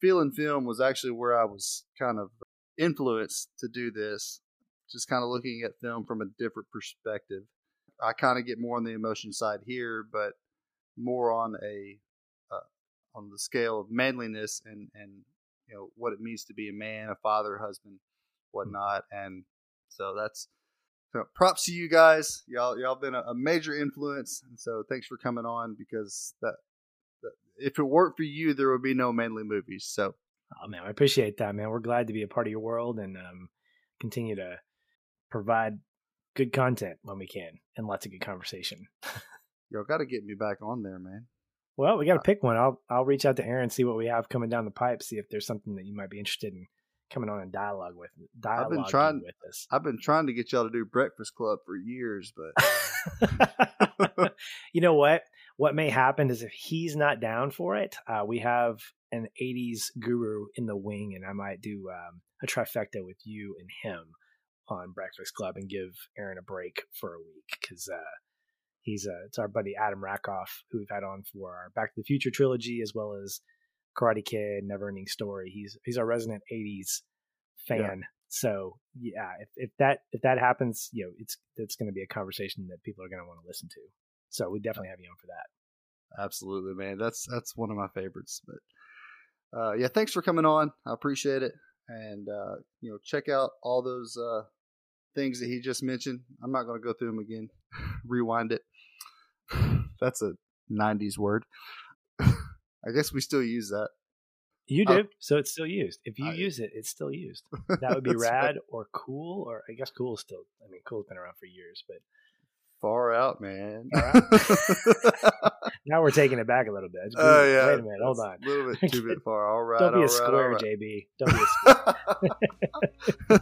Feelin' Film was actually where I was kind of influenced to do this, just kind of looking at film from a different perspective. I kind of get more on the emotion side here, but more on the scale of manliness and you know what it means to be a man, a father, husband, whatnot. And so that's props to you guys. Y'all been a major influence, and so thanks for coming on, because that if it weren't for you, there would be no manly movies. So oh man, I appreciate that, man. We're glad to be a part of your world, and continue to provide good content when we can, and lots of good conversation. Y'all got to get me back on there, man. Well, we got to pick one. I'll reach out to Aaron, see what we have coming down the pipe, see if there's something that you might be interested in coming on and dialogue with us. I've been trying to get y'all to do Breakfast Club for years, but you know what may happen is if he's not down for it, we have an 80s guru in the wing, and I might do a trifecta with you and him on Breakfast Club and give Aaron a break for a week, because It's our buddy Adam Rakoff, who we've had on for our Back to the Future trilogy, as well as Karate Kid, Never Ending Story. He's our resident 80s fan. Yeah. So yeah, if that happens, you know, it's going to be a conversation that people are going to want to listen to. So we definitely have you on for that. Absolutely, man. That's one of my favorites. But yeah, thanks for coming on. I appreciate it. And you know, check out all those things that he just mentioned. I'm not going to go through them again. Rewind it. That's a 90s word. I guess we still use that. You do. So it's still used. If you use it, it's still used. That would be rad, right. Or cool, or I guess cool is still, I mean, cool's been around for years, but. Far out, man. Far out. Now we're taking it back a little bit. Oh, yeah. Wait a minute. Hold on. A little bit too bit far. All right. Don't be a square, right. JB. Don't be a square.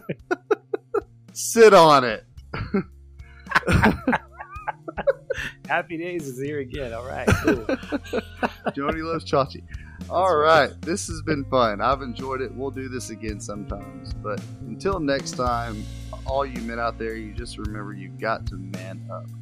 Sit on it. Happy Days is here again. All right. Cool. Joni loves Chachi. All right. This has been fun. I've enjoyed it. We'll do this again sometimes. But until next time, all you men out there, you just remember you got to man up.